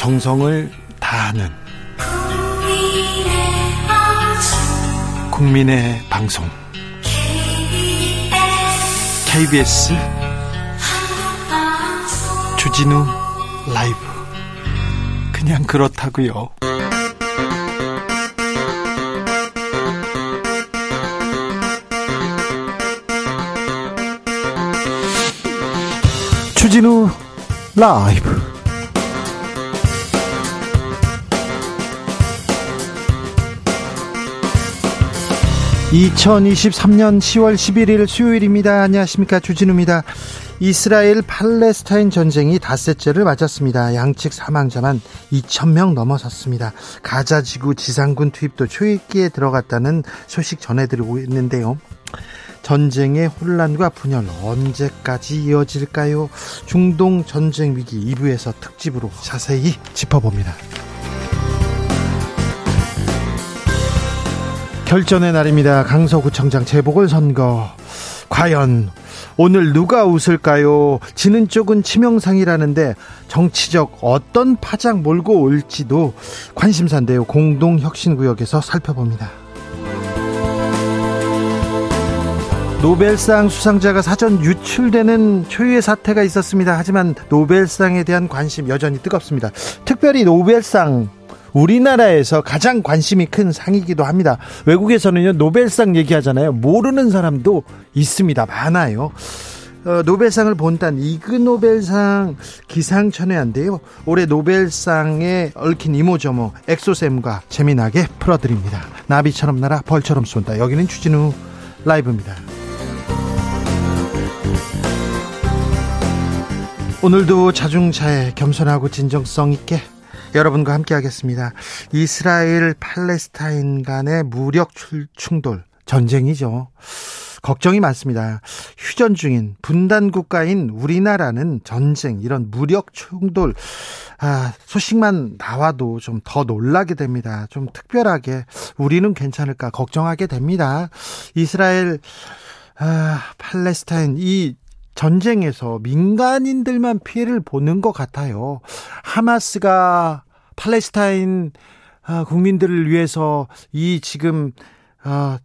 정성을 다하는 국민의 방송 KBS 주진우 라이브. 그냥 그렇다고요. 주진우 라이브. (2023년 10월 11일) 수요일입니다. 안녕하십니까, 주진우입니다. 이스라엘 팔레스타인 전쟁이 닷새째를 맞았습니다. 양측 사망자만 2,000명 넘어섰습니다. 가자지구 지상군 투입도 초읽기에 들어갔다는 소식 전해드리고 있는데요. 전쟁의 혼란과 분열 언제까지 이어질까요? 중동 전쟁 위기 2부에서 특집으로 자세히 짚어봅니다. 결전의 날입니다. 강서구청장 재보궐선거, 과연 오늘 누가 웃을까요? 지는 쪽은 치명상이라는데 정치적 어떤 파장 몰고 올지도 관심사인데요. 공동혁신구역에서 살펴봅니다. 노벨상 수상자가 사전 유출되는 초유의 사태가 있었습니다. 하지만 노벨상에 대한 관심 여전히 뜨겁습니다. 특별히 노벨상, 우리나라에서 가장 관심이 큰 상이기도 합니다. 외국에서는요, 노벨상 얘기하잖아요. 모르는 사람도 있습니다. 많아요. 노벨상을 본딴 이그노벨상 기상천외한데요. 올해 노벨상에 얽힌 이모저모 엑소쌤과 재미나게 풀어드립니다. 나비처럼 날아 벌처럼 쏜다. 여기는 주진우 라이브입니다. 오늘도 자중차에 겸손하고 진정성 있게 여러분과 함께하겠습니다. 이스라엘 팔레스타인 간의 무력 충돌, 전쟁이죠. 걱정이 많습니다. 휴전 중인 분단 국가인 우리나라는 전쟁, 이런 무력 충돌 소식만 나와도 좀 더 놀라게 됩니다. 좀 특별하게 우리는 괜찮을까 걱정하게 됩니다. 이스라엘 팔레스타인 이 전쟁에서 민간인들만 피해를 보는 것 같아요. 하마스가 팔레스타인 국민들을 위해서 이 지금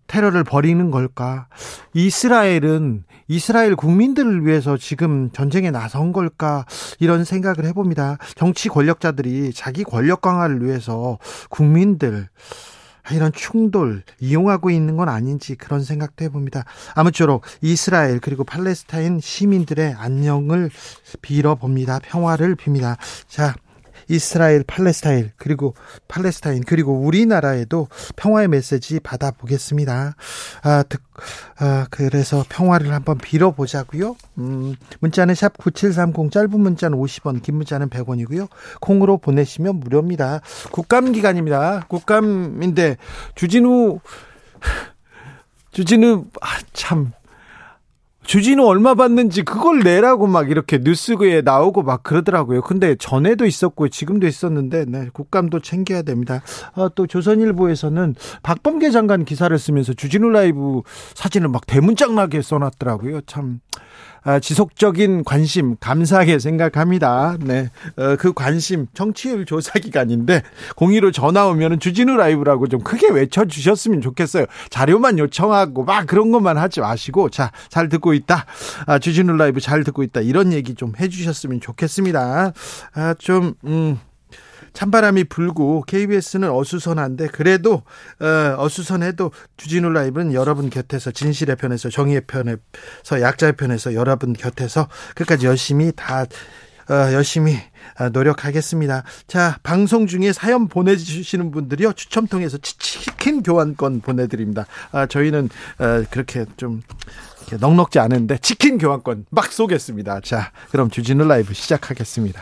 테러를 벌이는 걸까? 이스라엘은 이스라엘 국민들을 위해서 지금 전쟁에 나선 걸까? 이런 생각을 해봅니다. 정치 권력자들이 자기 권력 강화를 위해서 국민들, 이런 충돌 이용하고 있는 건 아닌지 그런 생각도 해봅니다. 아무쪼록 이스라엘 그리고 팔레스타인 시민들의 안녕을 빌어봅니다. 평화를 빕니다. 자, 이스라엘 팔레스타인 그리고 우리나라에도 평화의 메시지 받아보겠습니다. 그래서 평화를 한번 빌어보자고요. 문자는 샵 9730, 짧은 문자는 50원, 긴 문자는 100원이고요. 콩으로 보내시면 무료입니다. 국감 기간입니다. 국감인데 주진우 얼마 받는지 그걸 내라고 막 이렇게 뉴스에 나오고 막 그러더라고요. 근데 전에도 있었고 지금도 있었는데, 네, 국감도 챙겨야 됩니다. 또 조선일보에서는 박범계 장관 기사를 쓰면서 주진우 라이브 사진을 막 대문짝나게 써놨더라고요. 참 지속적인 관심 감사하게 생각합니다. 네, 그 관심 청취율 조사 기간인데 02로 전화 오면은 주진우 라이브라고 좀 크게 외쳐주셨으면 좋겠어요. 자료만 요청하고 막 그런 것만 하지 마시고, 자, 잘 듣고 있다, 주진우 라이브 잘 듣고 있다, 이런 얘기 좀 해주셨으면 좋겠습니다. 찬바람이 불고 KBS는 어수선한데, 그래도 어수선해도 주진우 라이브는 여러분 곁에서, 진실의 편에서, 정의의 편에서, 약자의 편에서, 여러분 곁에서 끝까지 열심히 노력하겠습니다. 자, 방송 중에 사연 보내주시는 분들이요, 추첨 통해서 치킨 교환권 보내드립니다. 저희는 그렇게 좀 넉넉지 않은데 치킨 교환권 막 쏘겠습니다. 자, 그럼 주진우 라이브 시작하겠습니다.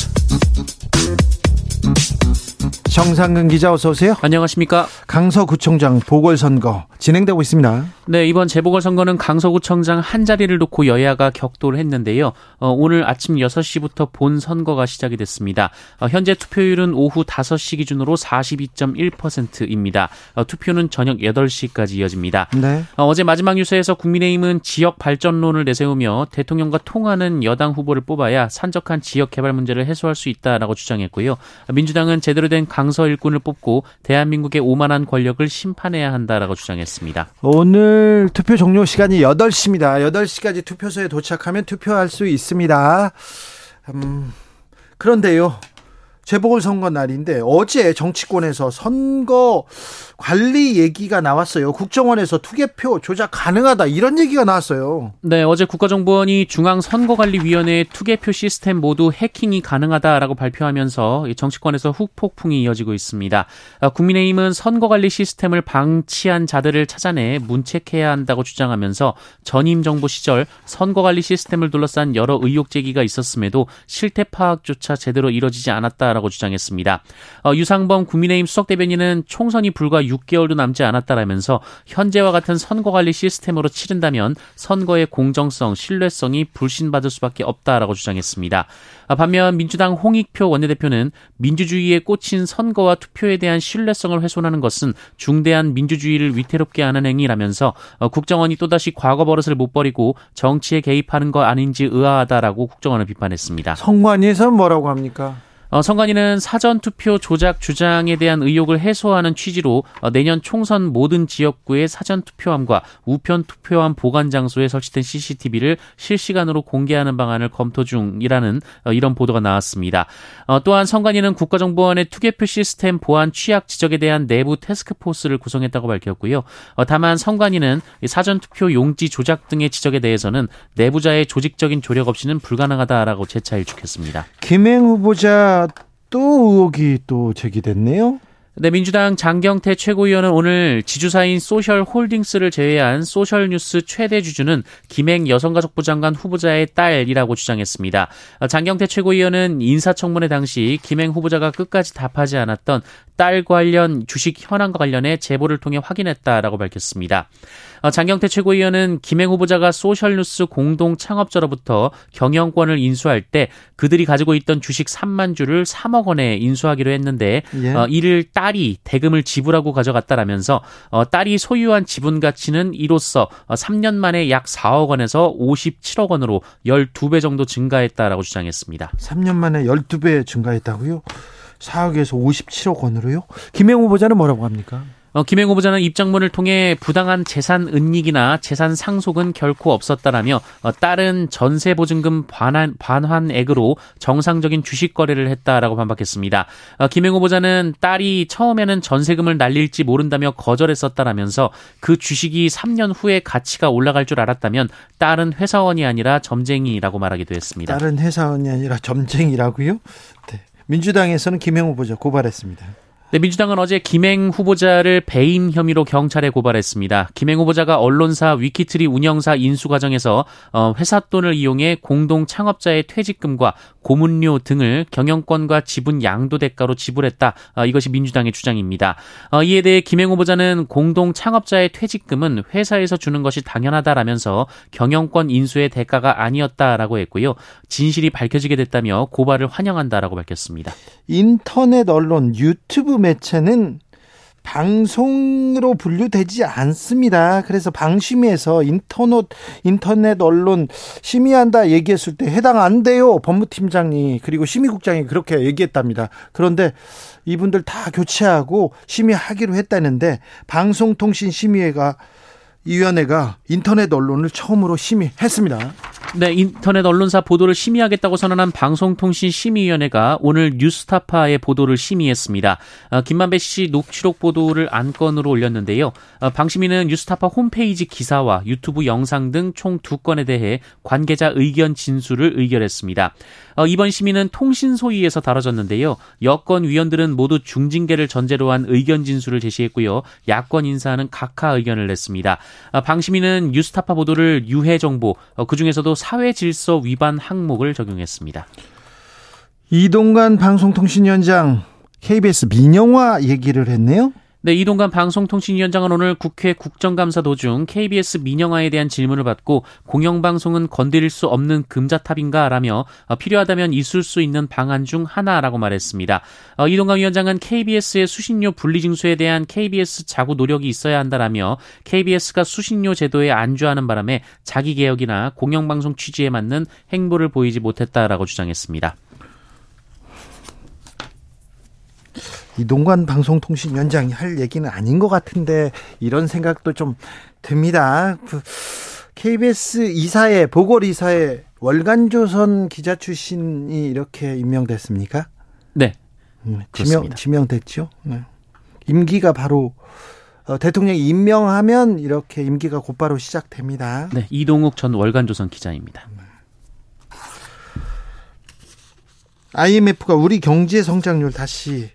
정상근 기자 어서 오세요. 안녕하십니까. 강서구청장 보궐선거 진행되고 있습니다. 네, 이번 재보궐선거는 강서구청장 한자리를 놓고 여야가 격돌을 했는데요. 오늘 아침 6시부터 본 선거가 시작이 됐습니다. 현재 투표율은 오후 5시 기준으로 42.1%입니다. 투표는 저녁 8시까지 이어집니다. 네. 어제 마지막 뉴스에서 국민의힘은 지역발전론을 내세우며 대통령과 통하는 여당 후보를 뽑아야 산적한 지역개발 문제를 해소할 수 있다라고 주장했고요. 민주당은 제대로 된 강서 일꾼을 뽑고 대한민국의 오만한 권력을 심판해야 한다라고 주장했습니다. 오늘 투표 종료 시간이 8시입니다. 8시까지 투표소에 도착하면 투표할 수 있습니다. 그런데요, 재보궐선거 날인데 어제 정치권에서 선거 관리 얘기가 나왔어요. 국정원에서 투개표 조작 가능하다 이런 얘기가 나왔어요. 네, 어제 국가정보원이 중앙선거관리위원회의 투개표 시스템 모두 해킹이 가능하다라고 발표하면서 정치권에서 후폭풍이 이어지고 있습니다. 국민의힘은 선거관리 시스템을 방치한 자들을 찾아내 문책해야 한다고 주장하면서 전임 정부 시절 선거관리 시스템을 둘러싼 여러 의혹 제기가 있었음에도 실태 파악조차 제대로 이뤄지지 않았다라고 주장했습니다. 유상범 국민의힘 수석대변인은 총선이 불과 6개월도 남지 않았다라면서 현재와 같은 선거관리 시스템으로 치른다면 선거의 공정성, 신뢰성이 불신받을 수밖에 없다라고 주장했습니다. 반면 민주당 홍익표 원내대표는 민주주의에 꽂힌 선거와 투표에 대한 신뢰성을 훼손하는 것은 중대한 민주주의를 위태롭게 하는 행위라면서 국정원이 또다시 과거 버릇을 못 버리고 정치에 개입하는 거 아닌지 의아하다라고 국정원을 비판했습니다. 성관위에서는 뭐라고 합니까? 선관위는 사전투표 조작 주장에 대한 의혹을 해소하는 취지로 내년 총선 모든 지역구의 사전투표함과 우편투표함 보관장소에 설치된 CCTV를 실시간으로 공개하는 방안을 검토 중이라는 이런 보도가 나왔습니다. 또한 선관위는 국가정보원의 투개표 시스템 보안 취약 지적에 대한 내부 태스크포스를 구성했다고 밝혔고요. 다만 선관위는 사전투표 용지 조작 등의 지적에 대해서는 내부자의 조직적인 조력 없이는 불가능하다라고 재차 일축했습니다. 김행 후보자 또 의혹이 또 제기됐네요. 네, 민주당 장경태 최고위원은 오늘 지주사인 소셜홀딩스를 제외한 소셜뉴스 최대 주주는 김행 여성가족부 장관 후보자의 딸이라고 주장했습니다. 장경태 최고위원은 인사청문회 당시 김행 후보자가 끝까지 답하지 않았던 딸 관련 주식 현황과 관련해 제보를 통해 확인했다라고 밝혔습니다. 장경태 최고위원은 김행 후보자가 소셜뉴스 공동 창업자로부터 경영권을 인수할 때 그들이 가지고 있던 주식 3만 주를 3억 원에 인수하기로 했는데 예. 이를 딸이 대금을 지불하고 가져갔다라면서 딸이 소유한 지분 가치는 이로써 3년 만에 약 4억 원에서 57억 원으로 12배 정도 증가했다라고 주장했습니다. 3년 만에 12배 증가했다고요? 4억에서 57억 원으로요? 김행 후보자는 뭐라고 합니까? 김행 후보자는 입장문을 통해 부당한 재산 은닉이나 재산 상속은 결코 없었다라며 딸은 전세보증금 반환액으로 정상적인 주식 거래를 했다라고 반박했습니다. 김행 후보자는 딸이 처음에는 전세금을 날릴지 모른다며 거절했었다라면서 그 주식이 3년 후에 가치가 올라갈 줄 알았다면 딸은 회사원이 아니라 점쟁이라고 말하기도 했습니다. 딸은 회사원이 아니라 점쟁이라고요? 네. 민주당에서는 김행 후보자 고발했습니다. 네, 민주당은 어제 김행 후보자를 배임 혐의로 경찰에 고발했습니다. 김행 후보자가 언론사 위키트리 운영사 인수 과정에서 회사 돈을 이용해 공동 창업자의 퇴직금과 고문료 등을 경영권과 지분 양도 대가로 지불했다. 이것이 민주당의 주장입니다. 이에 대해 김행 후보자는 공동 창업자의 퇴직금은 회사에서 주는 것이 당연하다라면서 경영권 인수의 대가가 아니었다라고 했고요. 진실이 밝혀지게 됐다며 고발을 환영한다라고 밝혔습니다. 인터넷 언론 유튜브 매체는 방송으로 분류되지 않습니다. 그래서 방심위에서 인터넷 언론 심의한다 얘기했을 때 해당 안 돼요. 법무팀장이 그리고 심의국장이 그렇게 얘기했답니다. 그런데 이분들 다 교체하고 심의하기로 했다는데 방송통신심의회가 위원회가 인터넷 언론을 처음으로 심의했습니다. 네, 인터넷 언론사 보도를 심의하겠다고 선언한 방송통신심의위원회가 오늘 뉴스타파의 보도를 심의했습니다. 김만배 씨 녹취록 보도를 안건으로 올렸는데요. 방심위는 뉴스타파 홈페이지 기사와 유튜브 영상 등 총 2건에 대해 관계자 의견 진술을 의결했습니다. 이번 심의는 통신소위에서 다뤄졌는데요. 여권 위원들은 모두 중징계를 전제로 한 의견 진술을 제시했고요. 야권 인사는 각하 의견을 냈습니다. 방심위는 뉴스타파 보도를 유해 정보, 그중에서도 사회질서 위반 항목을 적용했습니다. 이동관 방송통신위원장 KBS 민영화 얘기를 했네요. 네, 이동관 방송통신위원장은 오늘 국회 국정감사 도중 KBS 민영화에 대한 질문을 받고 공영방송은 건드릴 수 없는 금자탑인가 라며 필요하다면 있을 수 있는 방안 중 하나라고 말했습니다. 이동관 위원장은 KBS의 수신료 분리징수에 대한 KBS 자구 노력이 있어야 한다라며 KBS가 수신료 제도에 안주하는 바람에 자기 개혁이나 공영방송 취지에 맞는 행보를 보이지 못했다라고 주장했습니다. 이동관 방송통신위원장이 할 얘기는 아닌 것 같은데 이런 생각도 좀 듭니다. KBS 이사회, 보궐이사회 월간조선 기자 출신이 이렇게 임명됐습니까? 네, 그렇습니다. 지명됐죠. 네. 임기가 바로 대통령이 임명하면 이렇게 임기가 곧바로 시작됩니다. 네, 이동욱 전 월간조선 기자입니다. IMF가 우리 경제 성장률 다시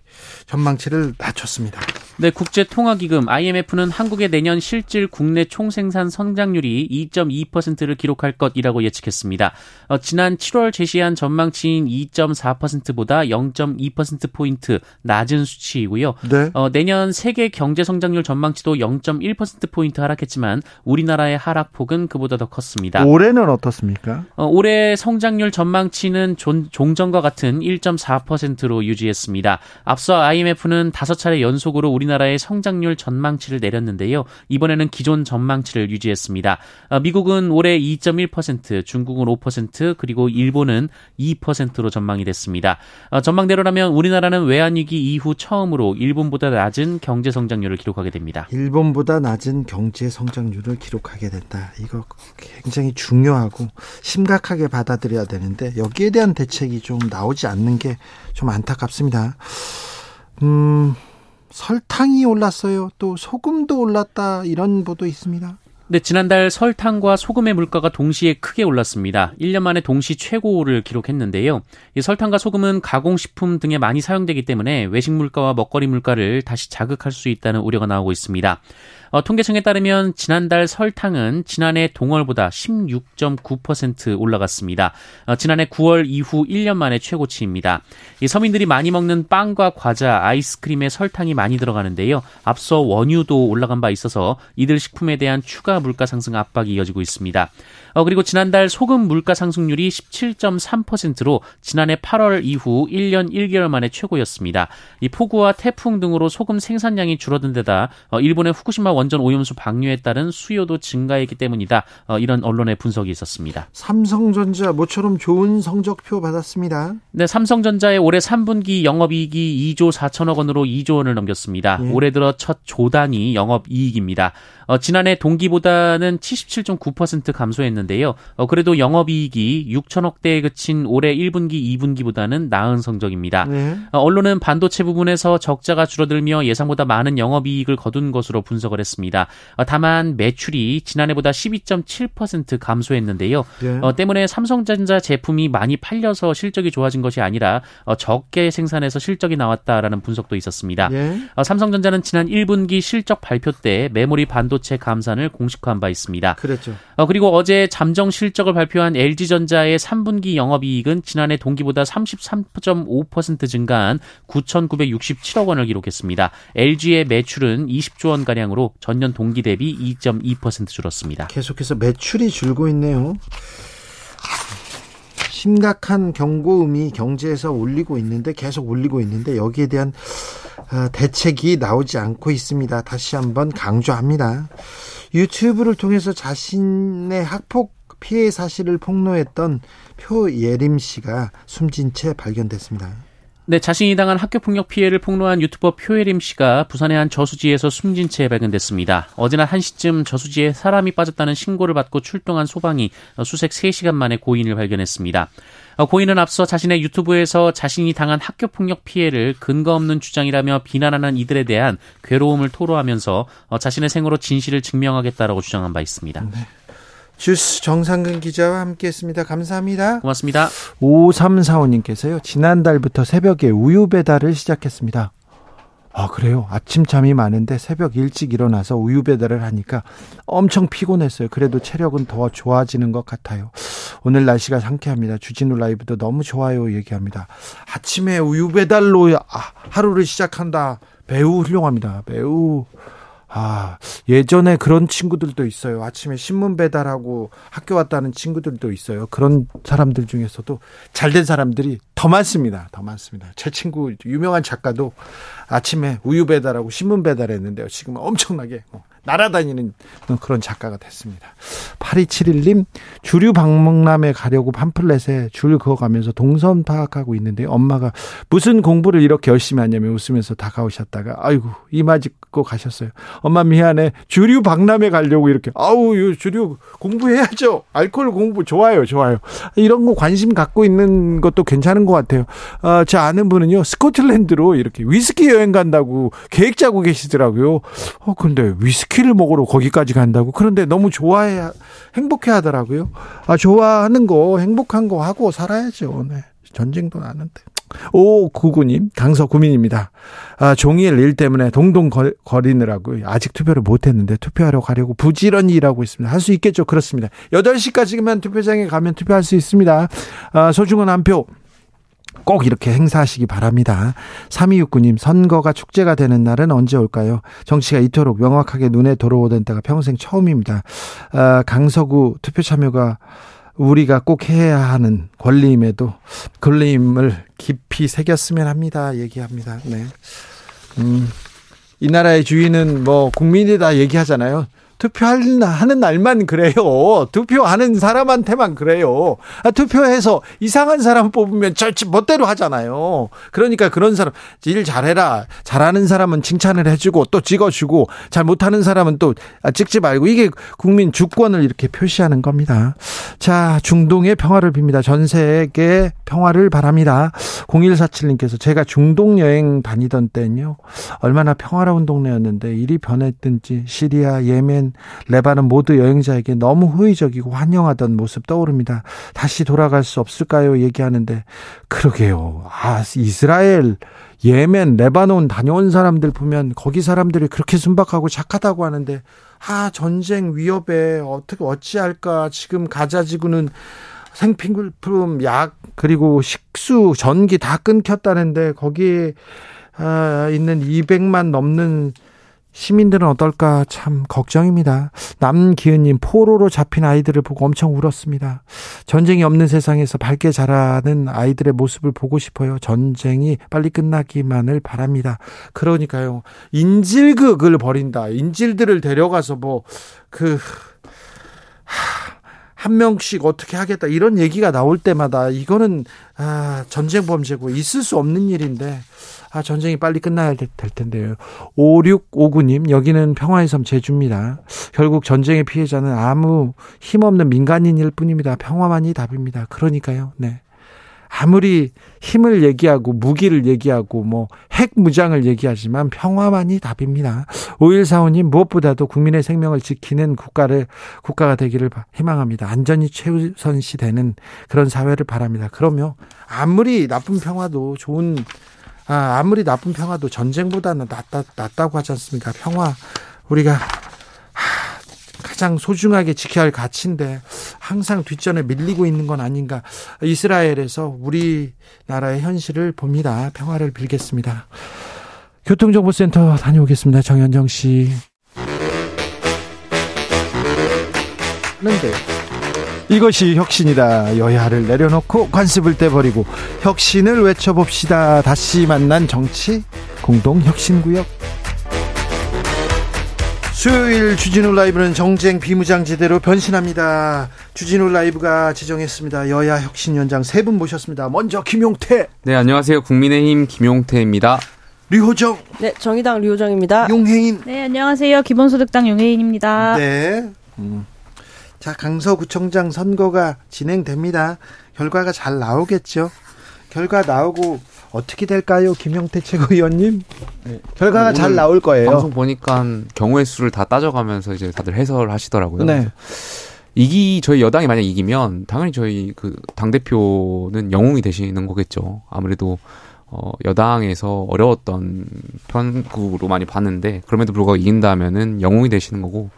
전망치를 낮췄습니다. 네, 국제통화기금 IMF는 한국의 내년 실질 국내 총생산 성장률이 2.2%를 기록할 것이라고 예측했습니다. 지난 7월 제시한 전망치인 2.4%보다 0.2%포인트 낮은 수치이고요. 네. 내년 세계 경제성장률 전망치도 0.1%포인트 하락했지만 우리나라의 하락폭은 그보다 더 컸습니다. 올해는 어떻습니까? 올해 성장률 전망치는 종전과 같은 1.4%로 유지했습니다. 앞서 IMF는 5차례 연속으로 우리나라의 성장률 전망치를 내렸는데요. 이번에는 기존 전망치를 유지했습니다. 미국은 올해 2.1%, 중국은 5%, 그리고 일본은 2%로 전망이 됐습니다. 전망대로라면 우리나라는 외환위기 이후 처음으로 일본보다 낮은 경제성장률을 기록하게 됩니다. 일본보다 낮은 경제성장률을 기록하게 된다. 이거 굉장히 중요하고 심각하게 받아들여야 되는데 여기에 대한 대책이 좀 나오지 않는 게 좀 안타깝습니다. 설탕이 올랐어요. 또 소금도 올랐다. 이런 보도 있습니다. 네, 지난달 설탕과 소금의 물가가 동시에 크게 올랐습니다. 1년 만에 동시 최고를 기록했는데요. 이 설탕과 소금은 가공식품 등에 많이 사용되기 때문에 외식 물가와 먹거리 물가를 다시 자극할 수 있다는 우려가 나오고 있습니다. 통계청에 따르면 지난달 설탕은 지난해 동월보다 16.9% 올라갔습니다. 지난해 9월 이후 1년 만에 최고치입니다. 이 서민들이 많이 먹는 빵과 과자, 아이스크림에 설탕이 많이 들어가는데요. 앞서 원유도 올라간 바 있어서 이들 식품에 대한 추가 물가 상승 압박이 이어지고 있습니다. 그리고 지난달 소금 물가 상승률이 17.3%로 지난해 8월 이후 1년 1개월 만에 최고였습니다. 이 폭우와 태풍 등으로 소금 생산량이 줄어든 데다 일본의 후쿠시마 원전 오염수 방류에 따른 수요도 증가했기 때문이다. 이런 언론의 분석이 있었습니다. 삼성전자 모처럼 좋은 성적표 받았습니다. 네, 삼성전자의 올해 3분기 영업이익이 2조 4천억 원으로 2조 원을 넘겼습니다. 예. 올해 들어 첫 조단위 영업이익입니다. 지난해 동기보다는 77.9% 감소했는데요. 그래도 영업이익이 6천억대에 그친 올해 1분기, 2분기보다는 나은 성적입니다. 네. 언론은 반도체 부분에서 적자가 줄어들며 예상보다 많은 영업이익을 거둔 것으로 분석을 했습니다. 다만 매출이 지난해보다 12.7% 감소했는데요. 네. 때문에 삼성전자 제품이 많이 팔려서 실적이 좋아진 것이 아니라 적게 생산해서 실적이 나왔다라는 분석도 있었습니다. 네. 삼성전자는 지난 1분기 실적 발표 때 메모리 반도체 감산을 공식화한 바 있습니다. 그랬죠. 그리고 어제 잠정 실적을 발표한 LG전자의 3분기 영업이익은 지난해 동기보다 33.5% 증가한 9,967억 원을 기록했습니다. LG의 매출은 20조 원가량으로 전년 동기 대비 2.2% 줄었습니다. 계속해서 매출이 줄고 있네요. 심각한 경고음이 경제에서 계속 울리고 있는데 여기에 대한 대책이 나오지 않고 있습니다. 다시 한번 강조합니다. 유튜브를 통해서 자신의 학폭 피해 사실을 폭로했던 표예림 씨가 숨진 채 발견됐습니다. 네, 자신이 당한 학교폭력 피해를 폭로한 유튜버 표예림 씨가 부산의 한 저수지에서 숨진 채 발견됐습니다. 어제 낮 1시쯤 저수지에 사람이 빠졌다는 신고를 받고 출동한 소방이 수색 3시간 만에 고인을 발견했습니다. 고인은 앞서 자신의 유튜브에서 자신이 당한 학교폭력 피해를 근거 없는 주장이라며 비난하는 이들에 대한 괴로움을 토로하면서 자신의 생으로 진실을 증명하겠다라고 주장한 바 있습니다. 네. 주스 정상근 기자와 함께했습니다. 감사합니다. 고맙습니다. 5345님께서요. 지난달부터 새벽에 우유 배달을 시작했습니다. 아, 그래요? 아침잠이 많은데 새벽 일찍 일어나서 우유 배달을 하니까 엄청 피곤했어요. 그래도 체력은 더 좋아지는 것 같아요. 오늘 날씨가 상쾌합니다. 주진우 라이브도 너무 좋아요 얘기합니다. 아침에 우유 배달로 하루를 시작한다. 매우 훌륭합니다. 매우. 예전에 그런 친구들도 있어요. 아침에 신문 배달하고 학교 왔다는 친구들도 있어요. 그런 사람들 중에서도 잘된 사람들이 더 많습니다. 제 친구 유명한 작가도 아침에 우유 배달하고 신문 배달했는데요. 지금 엄청나게 날아다니는 그런 작가가 됐습니다. 8271님, 주류 박람회 가려고 팜플렛에 줄 그어가면서 동선 파악하고 있는데 엄마가 무슨 공부를 이렇게 열심히 하냐며 웃으면서 다가오셨다가 아이고 이마 짚고 가셨어요. 엄마 미안해. 주류 박람회 가려고 이렇게 주류 공부해야죠. 알코올 공부 좋아요. 이런 거 관심 갖고 있는 것도 괜찮은 것 같아요. 제 아는 분은요, 스코틀랜드로 이렇게 위스키 여행 간다고 계획 짜고 계시더라고요. 근데 위스키를 먹으러 거기까지 간다고? 그런데 너무 행복해 하더라고요. 좋아하는 거, 행복한 거 하고 살아야죠. 네. 전쟁도 나는데. 599님, 강서구민입니다. 종일 일 때문에 동동 거리느라고 아직 투표를 못했는데 투표하러 가려고 부지런히 일하고 있습니다. 할 수 있겠죠? 그렇습니다. 8시까지만 투표장에 가면 투표할 수 있습니다. 소중한 한 표 꼭 이렇게 행사하시기 바랍니다. 3269님, 선거가 축제가 되는 날은 언제 올까요? 정치가 이토록 명확하게 눈에 들어오던 때가 평생 처음입니다. 강서구 투표 참여가 우리가 꼭 해야 하는 권리임에도 권리임을 깊이 새겼으면 합니다. 얘기합니다. 네. 이 나라의 주인은 국민이다 얘기하잖아요. 투표하는 날만 그래요. 투표하는 사람한테만 그래요. 투표해서 이상한 사람 뽑으면 절대 멋대로 하잖아요. 그러니까 그런 사람 일 잘해라. 잘하는 사람은 칭찬을 해주고 또 찍어주고 잘 못하는 사람은 또 찍지 말고, 이게 국민 주권을 이렇게 표시하는 겁니다. 자, 중동의 평화를 빕니다. 전 세계 평화를 바랍니다. 0147님께서 제가 중동 여행 다니던 때는요, 얼마나 평화로운 동네였는데 일이 변했든지 시리아, 예멘, 레바논 모두 여행자에게 너무 호의적이고 환영하던 모습 떠오릅니다. 다시 돌아갈 수 없을까요? 얘기하는데, 그러게요. 이스라엘, 예멘, 레바논 다녀온 사람들 보면 거기 사람들이 그렇게 순박하고 착하다고 하는데, 전쟁 위협에 어찌할까? 지금 가자지구는 생필품, 약, 그리고 식수, 전기 다 끊겼다는데 거기에 있는 200만 넘는 시민들은 어떨까 참 걱정입니다. 남기은님, 포로로 잡힌 아이들을 보고 엄청 울었습니다. 전쟁이 없는 세상에서 밝게 자라는 아이들의 모습을 보고 싶어요. 전쟁이 빨리 끝나기만을 바랍니다. 그러니까요, 인질극을 벌인다. 인질들을 데려가서 한 명씩 어떻게 하겠다 이런 얘기가 나올 때마다 이거는 전쟁 범죄고 있을 수 없는 일인데, 전쟁이 빨리 끝나야 될 텐데요. 5659님, 여기는 평화의 섬 제주입니다. 결국 전쟁의 피해자는 아무 힘없는 민간인일 뿐입니다. 평화만이 답입니다. 그러니까요. 네. 아무리 힘을 얘기하고 무기를 얘기하고 핵무장을 얘기하지만 평화만이 답입니다. 5145님, 무엇보다도 국민의 생명을 지키는 국가가 되기를 희망합니다. 안전이 최우선시 되는 그런 사회를 바랍니다. 그러면 아무리 나쁜 평화도 전쟁보다는 낫다고 하지 않습니까? 평화 우리가 가장 소중하게 지켜야 할 가치인데 항상 뒷전에 밀리고 있는 건 아닌가. 이스라엘에서 우리나라의 현실을 봅니다. 평화를 빌겠습니다. 교통정보센터 다녀오겠습니다. 정현정 씨. 이것이 혁신이다. 여야를 내려놓고 관습을 떼버리고 혁신을 외쳐봅시다. 다시 만난 정치 공동혁신구역. 수요일 주진우 라이브는 정쟁 비무장지대로 변신합니다. 주진우 라이브가 지정했습니다. 여야 혁신위원장 세 분 모셨습니다. 먼저 김용태. 네, 안녕하세요. 국민의힘 김용태입니다. 류호정. 네, 정의당 류호정입니다. 용혜인. 네, 안녕하세요. 기본소득당 용혜인입니다. 네. 자, 강서구청장 선거가 진행됩니다. 결과가 잘 나오겠죠. 결과 나오고 어떻게 될까요, 김용태 최고위원님? 네. 결과가 잘 나올 거예요. 방송 보니까 경우의 수를 다 따져가면서 이제 다들 해설을 하시더라고요. 네. 저희 여당이 만약 이기면 당연히 저희 당대표는 영웅이 되시는 거겠죠. 아무래도 여당에서 어려웠던 편국으로 많이 봤는데, 그럼에도 불구하고 이긴다면은 영웅이 되시는 거고,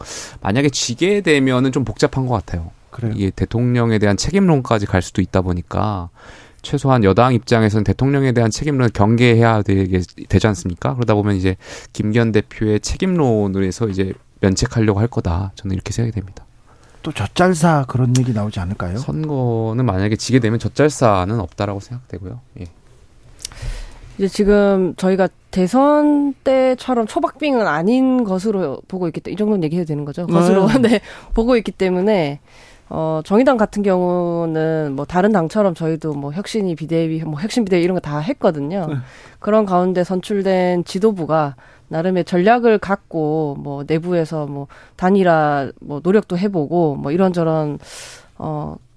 만약에 지게 되면은 좀 복잡한 것 같아요. 그래요. 이 대통령에 대한 책임론까지 갈 수도 있다 보니까 최소한 여당 입장에서는 대통령에 대한 책임론을 경계해야 되지 않습니까? 그러다 보면 이제 김기현 대표의 책임론에서 이제 면책하려고 할 거다. 저는 이렇게 생각이 됩니다. 또 젖잘사 그런 얘기 나오지 않을까요? 선거는 만약에 지게 되면 젖잘사는 없다라고 생각되고요. 예. 이제 지금 저희가 대선 때처럼 초박빙은 아닌 것으로 보고 있기 때문에 이 정도는 얘기해도 되는 거죠? 것으로 네, 보고 있기 때문에 정의당 같은 경우는 뭐 다른 당처럼 저희도 뭐 혁신이 비대위, 뭐 혁신 비대위 이런 거 다 했거든요. 네. 그런 가운데 선출된 지도부가 나름의 전략을 갖고 뭐 내부에서 뭐 단일화 뭐 노력도 해보고 뭐 이런저런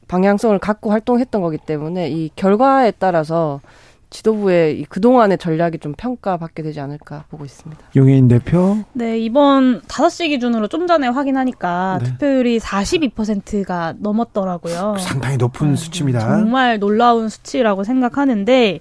방향성을 갖고 활동했던 거기 때문에 이 결과에 따라서 지도부의 이 그동안의 전략이 좀 평가받게 되지 않을까 보고 있습니다. 용혜인 대표. 네, 이번 5시 기준으로 좀 전에 확인하니까 네. 투표율이 42%가 넘었더라고요. 상당히 높은 수치입니다. 정말 놀라운 수치라고 생각하는데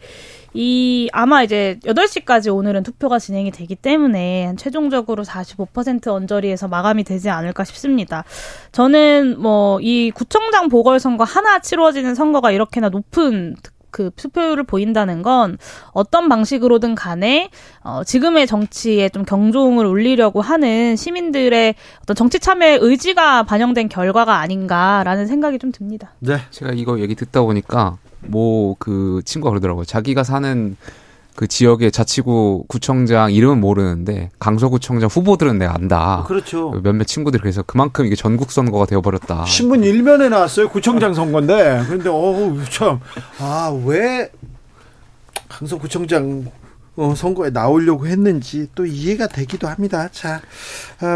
아마 이제 8시까지 오늘은 투표가 진행이 되기 때문에 최종적으로 45% 언저리에서 마감이 되지 않을까 싶습니다. 저는 뭐 이 구청장 보궐선거 하나 치러지는 선거가 이렇게나 높은 그 투표율을 보인다는 건 어떤 방식으로든 간에 지금의 정치에 좀 경종을 울리려고 하는 시민들의 어떤 정치 참여의 의지가 반영된 결과가 아닌가라는 생각이 좀 듭니다. 네, 제가 이거 얘기 듣다 보니까 뭐 그 친구가 그러더라고요. 자기가 사는 그 지역의 자치구 구청장 이름은 모르는데 강서구청장 후보들은 내가 안다. 그렇죠. 몇몇 친구들이 그래서 그만큼 이게 전국 선거가 되어버렸다. 신문 1면에 나왔어요. 구청장 선거인데. 그런데 어우 참. 아, 왜 강서구청장 선거에 나오려고 했는지 또 이해가 되기도 합니다. 자,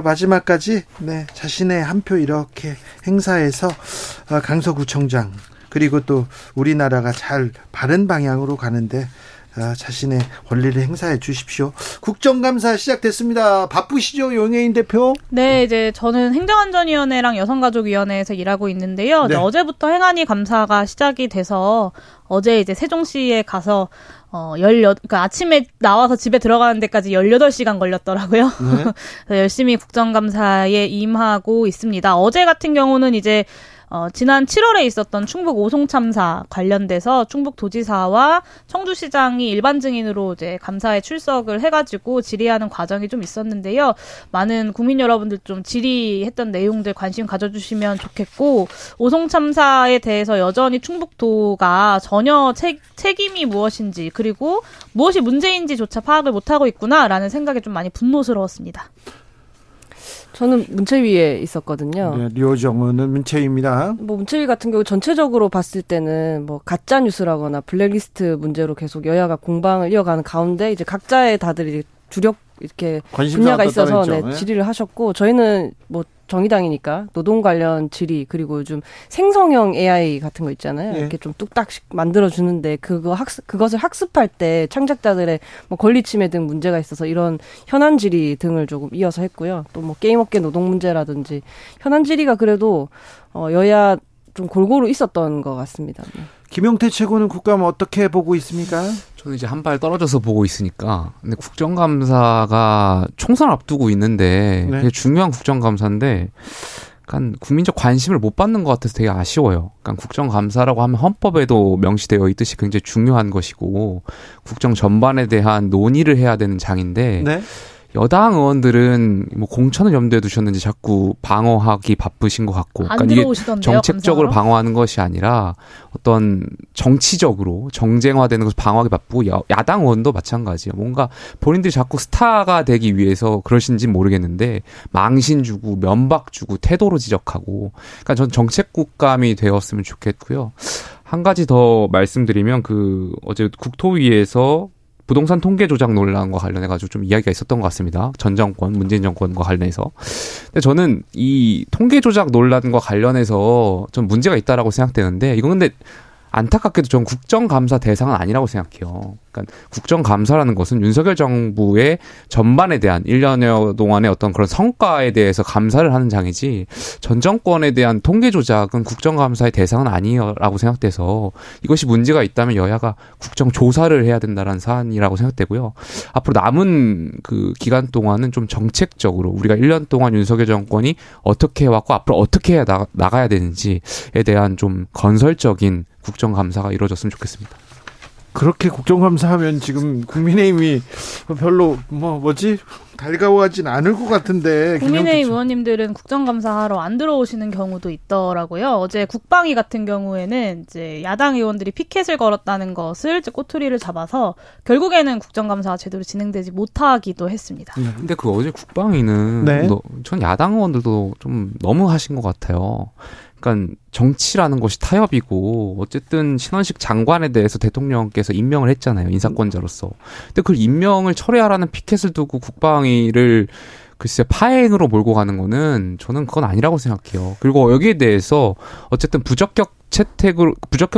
마지막까지 네, 자신의 한 표 이렇게 행사해서 강서구청장 그리고 또 우리나라가 잘 바른 방향으로 가는데 자신의 권리를 행사해 주십시오. 국정감사 시작됐습니다. 바쁘시죠, 용혜인 대표? 네, 이제 저는 행정안전위원회랑 여성가족위원회에서 일하고 있는데요. 네. 어제부터 행안위 감사가 시작이 돼서 어제 이제 세종시에 가서 그러니까 아침에 나와서 집에 들어가는 데까지 18시간 걸렸더라고요. 네. 열심히 국정감사에 임하고 있습니다. 어제 같은 경우는 이제 지난 7월에 있었던 충북 오송 참사 관련돼서 충북 도지사와 청주시장이 일반 증인으로 이제 감사에 출석을 해가지고 질의하는 과정이 좀 있었는데요. 많은 국민 여러분들 좀 질의했던 내용들 관심 가져주시면 좋겠고 오송 참사에 대해서 여전히 충북도가 전혀 책임이 무엇인지 그리고 무엇이 문제인지조차 파악을 못하고 있구나라는 생각에 좀 많이 분노스러웠습니다. 저는 문체위에 있었거든요. 네, 류호정은 문체위입니다. 뭐 문체위 같은 경우 전체적으로 봤을 때는 뭐 가짜 뉴스라거나 블랙리스트 문제로 계속 여야가 공방을 이어가는 가운데 이제 각자의 다들 이제 주력 이렇게 분야가 있어서 네, 질의를 하셨고 저희는 뭐 정의당이니까 노동 관련 질의 그리고 요즘 생성형 AI 같은 거 있잖아요. 예. 이렇게 좀 뚝딱씩 만들어주는데 그것을 학습할 때 창작자들의 뭐 권리 침해 등 문제가 있어서 이런 현안 질의 등을 조금 이어서 했고요. 또 뭐 게임업계 노동 문제라든지 현안 질의가 그래도 여야 좀 골고루 있었던 것 같습니다. 네. 김용태 최고는 국감 어떻게 보고 있습니까? 저는 이제 한 발 떨어져서 보고 있으니까. 근데 국정감사가 총선 앞두고 있는데 되게 중요한 국정감사인데 약간 국민적 관심을 못 받는 것 같아서 되게 아쉬워요. 약간 국정감사라고 하면 헌법에도 명시되어 있듯이 굉장히 중요한 것이고 국정 전반에 대한 논의를 해야 되는 장인데 네. 여당 의원들은 뭐 공천을 염두에 두셨는지 자꾸 방어하기 바쁘신 것 같고, 그러니까 이게 정책적으로 감사하러? 방어하는 것이 아니라 어떤 정치적으로 정쟁화되는 것을 방어하기 바쁘고 야당 의원도 마찬가지예요. 뭔가 본인들이 자꾸 스타가 되기 위해서 그러신지 모르겠는데 망신 주고 면박 주고 태도로 지적하고, 그러니까 전 정책 국감이 되었으면 좋겠고요. 한 가지 더 말씀드리면 어제 국토위에서 부동산 통계 조작 논란과 관련해가지고 좀 이야기가 있었던 것 같습니다. 전 정권, 문재인 정권과 관련해서. 근데 저는 이 통계 조작 논란과 관련해서 좀 문제가 있다라고 생각되는데, 이건 근데 안타깝게도 전 국정감사 대상은 아니라고 생각해요. 그러니까 국정감사라는 것은 윤석열 정부의 전반에 대한 1년여 동안의 어떤 그런 성과에 대해서 감사를 하는 장이지 전 정권에 대한 통계 조작은 국정감사의 대상은 아니라고 생각돼서 이것이 문제가 있다면 여야가 국정조사를 해야 된다는 사안이라고 생각되고요. 앞으로 남은 그 기간 동안은 좀 정책적으로 우리가 1년 동안 윤석열 정권이 어떻게 해왔고 앞으로 어떻게 나가야 되는지에 대한 좀 건설적인 국정감사가 이루어졌으면 좋겠습니다. 그렇게 국정감사하면 지금 국민의힘이 별로 달가워하진 않을 것 같은데. 국민의힘 의원님들은 국정감사하러 안 들어오시는 경우도 있더라고요. 어제 국방위 같은 경우에는 이제 야당 의원들이 피켓을 걸었다는 것을 이제 꼬투리를 잡아서 결국에는 국정감사가 제대로 진행되지 못하기도 했습니다. 근데 그 어제 국방위는 전 야당 의원들도 좀 너무 하신 것 같아요. 그러니까 정치라는 것이 타협이고 어쨌든 신원식 장관에 대해서 대통령께서 임명을 했잖아요. 인사권자로서. 근데 그 임명을 철회하라는 피켓을 두고 국방위를 글쎄 파행으로 몰고 가는 거는 저는 그건 아니라고 생각해요. 그리고 여기에 대해서 어쨌든 부적격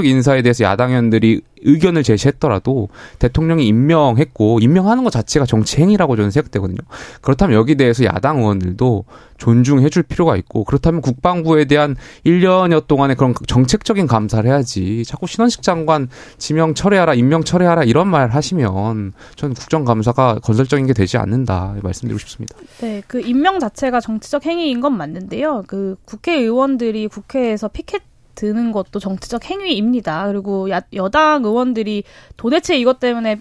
인사에 대해서 야당 의원들이 의견을 제시했더라도 대통령이 임명했고 임명하는 것 자체가 정치 행위라고 저는 생각되거든요. 그렇다면 여기에 대해서 야당 의원들도 존중해 줄 필요가 있고 그렇다면 국방부에 대한 1년여 동안의 그런 정책적인 감사를 해야지 자꾸 신원식 장관 지명 철회하라 임명 철회하라 이런 말 하시면 저는 국정감사가 건설적인 게 되지 않는다 말씀드리고 싶습니다. 네, 그 임명 자체가 정치적 행위인 건 맞는데요. 그 국회의원들이 국회에서 피켓 드는 것도 정치적 행위입니다. 그리고 여당 의원들이 도대체 이것 때문에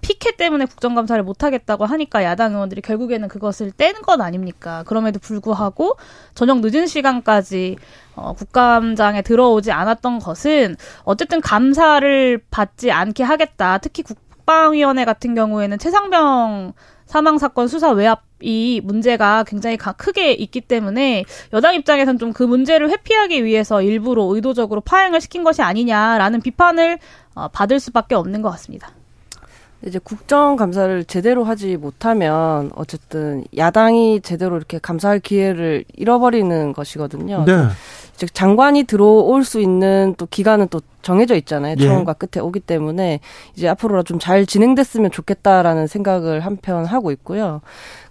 피켓 때문에 국정감사를 못하겠다고 하니까 야당 의원들이 결국에는 그것을 뗀 건 아닙니까? 그럼에도 불구하고 저녁 늦은 시간까지 국감장에 들어오지 않았던 것은 어쨌든 감사를 받지 않게 하겠다. 특히 국방위원회 같은 경우에는 최상병 사망사건 수사 외압 이 문제가 굉장히 크게 있기 때문에 여당 입장에서는 좀 그 문제를 회피하기 위해서 일부러 의도적으로 파행을 시킨 것이 아니냐라는 비판을 받을 수밖에 없는 것 같습니다. 이제 국정감사를 제대로 하지 못하면 어쨌든 야당이 제대로 이렇게 감사할 기회를 잃어버리는 것이거든요. 네. 즉 장관이 들어올 수 있는 또 기간은 또 정해져 있잖아요. 처음과 끝에 오기 때문에 이제 앞으로 좀 잘 진행됐으면 좋겠다라는 생각을 한편 하고 있고요.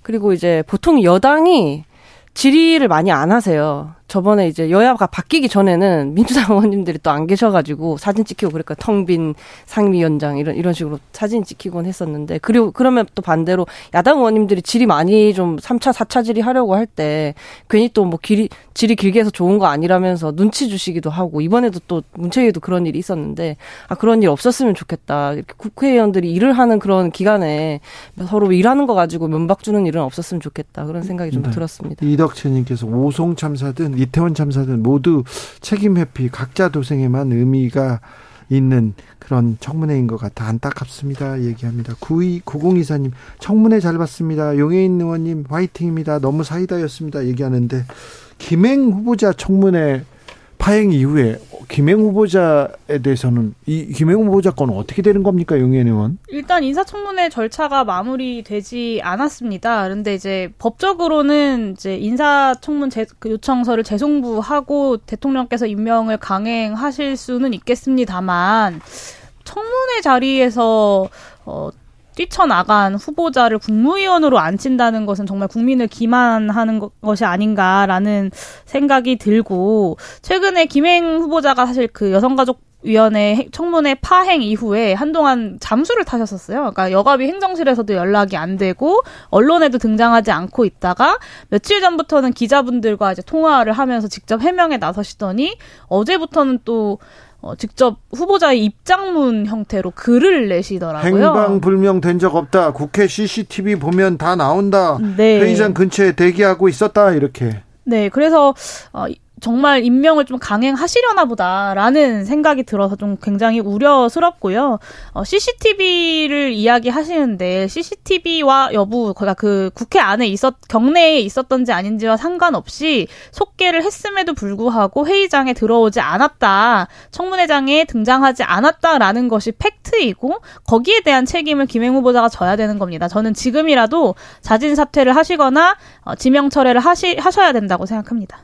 그리고 이제 보통 여당이 질의를 많이 안 하세요. 저번에 이제 여야가 바뀌기 전에는 민주당 의원님들이 또 안 계셔가지고 사진 찍히고 그러니까 텅 빈 상임위원장 이런 식으로 사진 찍히곤 했었는데 그리고 그러면 또 반대로 야당 의원님들이 질의 많이 좀 3차, 4차 질의 하려고 할 때 괜히 또 뭐 질의 길게 해서 좋은 거 아니라면서 눈치 주시기도 하고 이번에도 또 문체위에도 그런 일이 있었는데 아 그런 일 없었으면 좋겠다. 이렇게 국회의원들이 일을 하는 그런 기간에 서로 일하는 거 가지고 면박 주는 일은 없었으면 좋겠다. 그런 생각이 좀 들었습니다. 이덕채님께서 오송 참사든 이태원 참사든 모두 책임 회피 각자 도생에만 의미가 있는 그런 청문회인 것 같아 안타깝습니다 얘기합니다. 9024님 청문회 잘 봤습니다. 용혜인 의원님 화이팅입니다. 너무 사이다였습니다 얘기하는데 김행 후보자 청문회 파행 이후에 김행 후보자에 대해서는 이 김행 후보자 건은 어떻게 되는 겁니까, 용혜인 의원? 일단 인사청문회 절차가 마무리되지 않았습니다. 그런데 이제 법적으로는 이제 인사청문 요청서를 재송부하고 대통령께서 임명을 강행하실 수는 있겠습니다만 청문회 자리에서 뛰쳐나간 후보자를 국무위원으로 앉힌다는 것은 정말 국민을 기만하는 것이 아닌가라는 생각이 들고 최근에 김행 후보자가 사실 그 여성가족위원회 청문회 파행 이후에 한동안 잠수를 타셨었어요. 그러니까 여가비 행정실에서도 연락이 안 되고 언론에도 등장하지 않고 있다가 며칠 전부터는 기자분들과 이제 통화를 하면서 직접 해명에 나서시더니 어제부터는 또 직접 후보자의 입장문 형태로 글을 내시더라고요. 행방불명된 적 없다. 국회 CCTV 보면 다 나온다. 네. 회의장 근처에 대기하고 있었다. 이렇게. 네. 그래서 정말 임명을 좀 강행하시려나 보다라는 생각이 들어서 좀 굉장히 우려스럽고요. CCTV를 이야기하시는데 CCTV와 여부, 그러니까 그 국회 안에 경내에 있었던지 아닌지와 상관없이 속개를 했음에도 불구하고 회의장에 들어오지 않았다, 청문회장에 등장하지 않았다라는 것이 팩트이고 거기에 대한 책임을 김행 후보자가 져야 되는 겁니다. 저는 지금이라도 자진 사퇴를 하시거나 지명 철회를 하셔야 된다고 생각합니다.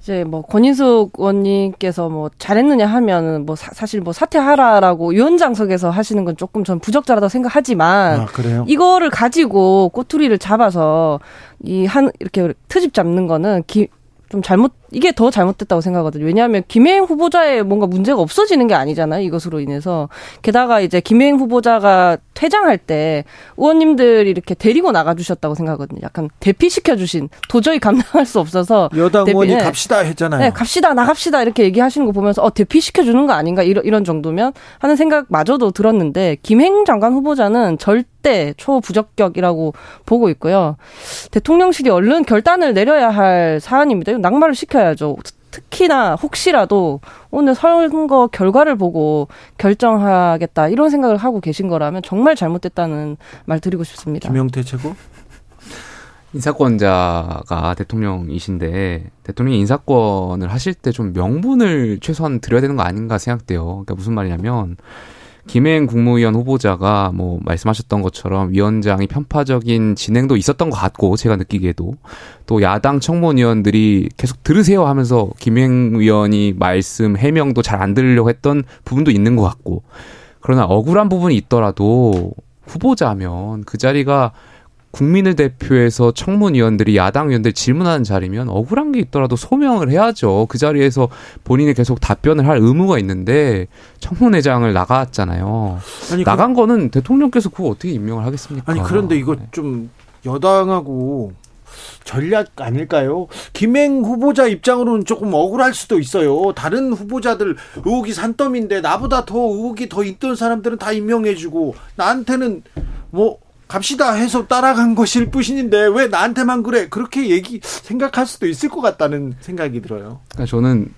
이제 뭐 권인숙 의원님께서 뭐 잘했느냐 하면은 뭐 사실 뭐 사퇴하라라고 위원장석에서 하시는 건 조금 전 부적절하다고 생각하지만, 아, 그래요? 이거를 가지고 꼬투리를 잡아서 이 한 이렇게 트집 잡는 거는 좀 잘못, 이게 더 잘못됐다고 생각하거든요. 왜냐하면 김행 후보자의 뭔가 문제가 없어지는 게 아니잖아요, 이것으로 인해서. 게다가 이제 김행 후보자가 퇴장할 때 의원님들이 이렇게 데리고 나가주셨다고 생각하거든요. 약간 대피시켜주신, 도저히 감당할 수 없어서. 여당 의원이 갑시다 했잖아요. 네, 갑시다, 나갑시다 이렇게 얘기하시는 거 보면서 대피시켜주는 거 아닌가, 이런 정도면 하는 생각마저도 들었는데, 김행 장관 후보자는 절대 초부적격이라고 보고 있고요. 대통령실이 얼른 결단을 내려야 할 사안입니다. 낙마를 시켜야죠. 특히나 혹시라도 오늘 선거 결과를 보고 결정하겠다 이런 생각을 하고 계신 거라면 정말 잘못됐다는 말 드리고 싶습니다. 김용태 최고? 인사권자가 대통령이신데 대통령이 인사권을 하실 때 좀 명분을 최소한 드려야 되는 거 아닌가 생각돼요. 그러니까 무슨 말이냐면 김행 국무위원 후보자가 뭐 말씀하셨던 것처럼 위원장이 편파적인 진행도 있었던 것 같고, 제가 느끼기에도 또 야당 청문위원들이 계속 들으세요 하면서 김행 위원이 말씀 해명도 잘 안 들으려고 했던 부분도 있는 것 같고, 그러나 억울한 부분이 있더라도 후보자면 그 자리가 국민을 대표해서 청문위원들이 야당 위원들 질문하는 자리면 억울한 게 있더라도 소명을 해야죠. 그 자리에서 본인이 계속 답변을 할 의무가 있는데 청문회장을 나갔잖아요. 아니, 나간 거는 대통령께서 그거 어떻게 임명을 하겠습니까? 아니, 그런데 이거 좀 여당하고 전략 아닐까요? 김행 후보자 입장으로는 조금 억울할 수도 있어요. 다른 후보자들 의혹이 산더미인데 나보다 더 의혹이 더 있던 사람들은 다 임명해주고 나한테는 뭐 갑시다 해서 따라간 것일 뿐인데 왜 나한테만 그래? 그렇게 생각할 수도 있을 것 같다는 생각이 들어요. 그러니까 저는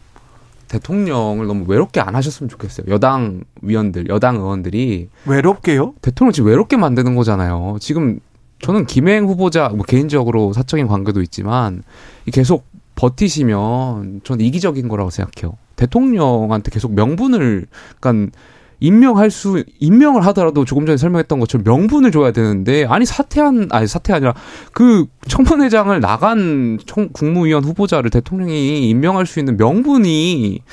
대통령을 너무 외롭게 안 하셨으면 좋겠어요. 여당 위원들, 여당 의원들이. 외롭게요? 대통령 지금 외롭게 만드는 거잖아요. 지금 저는 김행 후보자, 뭐 개인적으로 사적인 관계도 있지만 계속 버티시면 저는 이기적인 거라고 생각해요. 대통령한테 계속 명분을, 그러니까 임명을 하더라도 조금 전에 설명했던 것처럼 명분을 줘야 되는데, 아니, 사퇴 아니라 그 청문회장을 나간 국무위원 후보자를 대통령이 임명할 수 있는 명분이,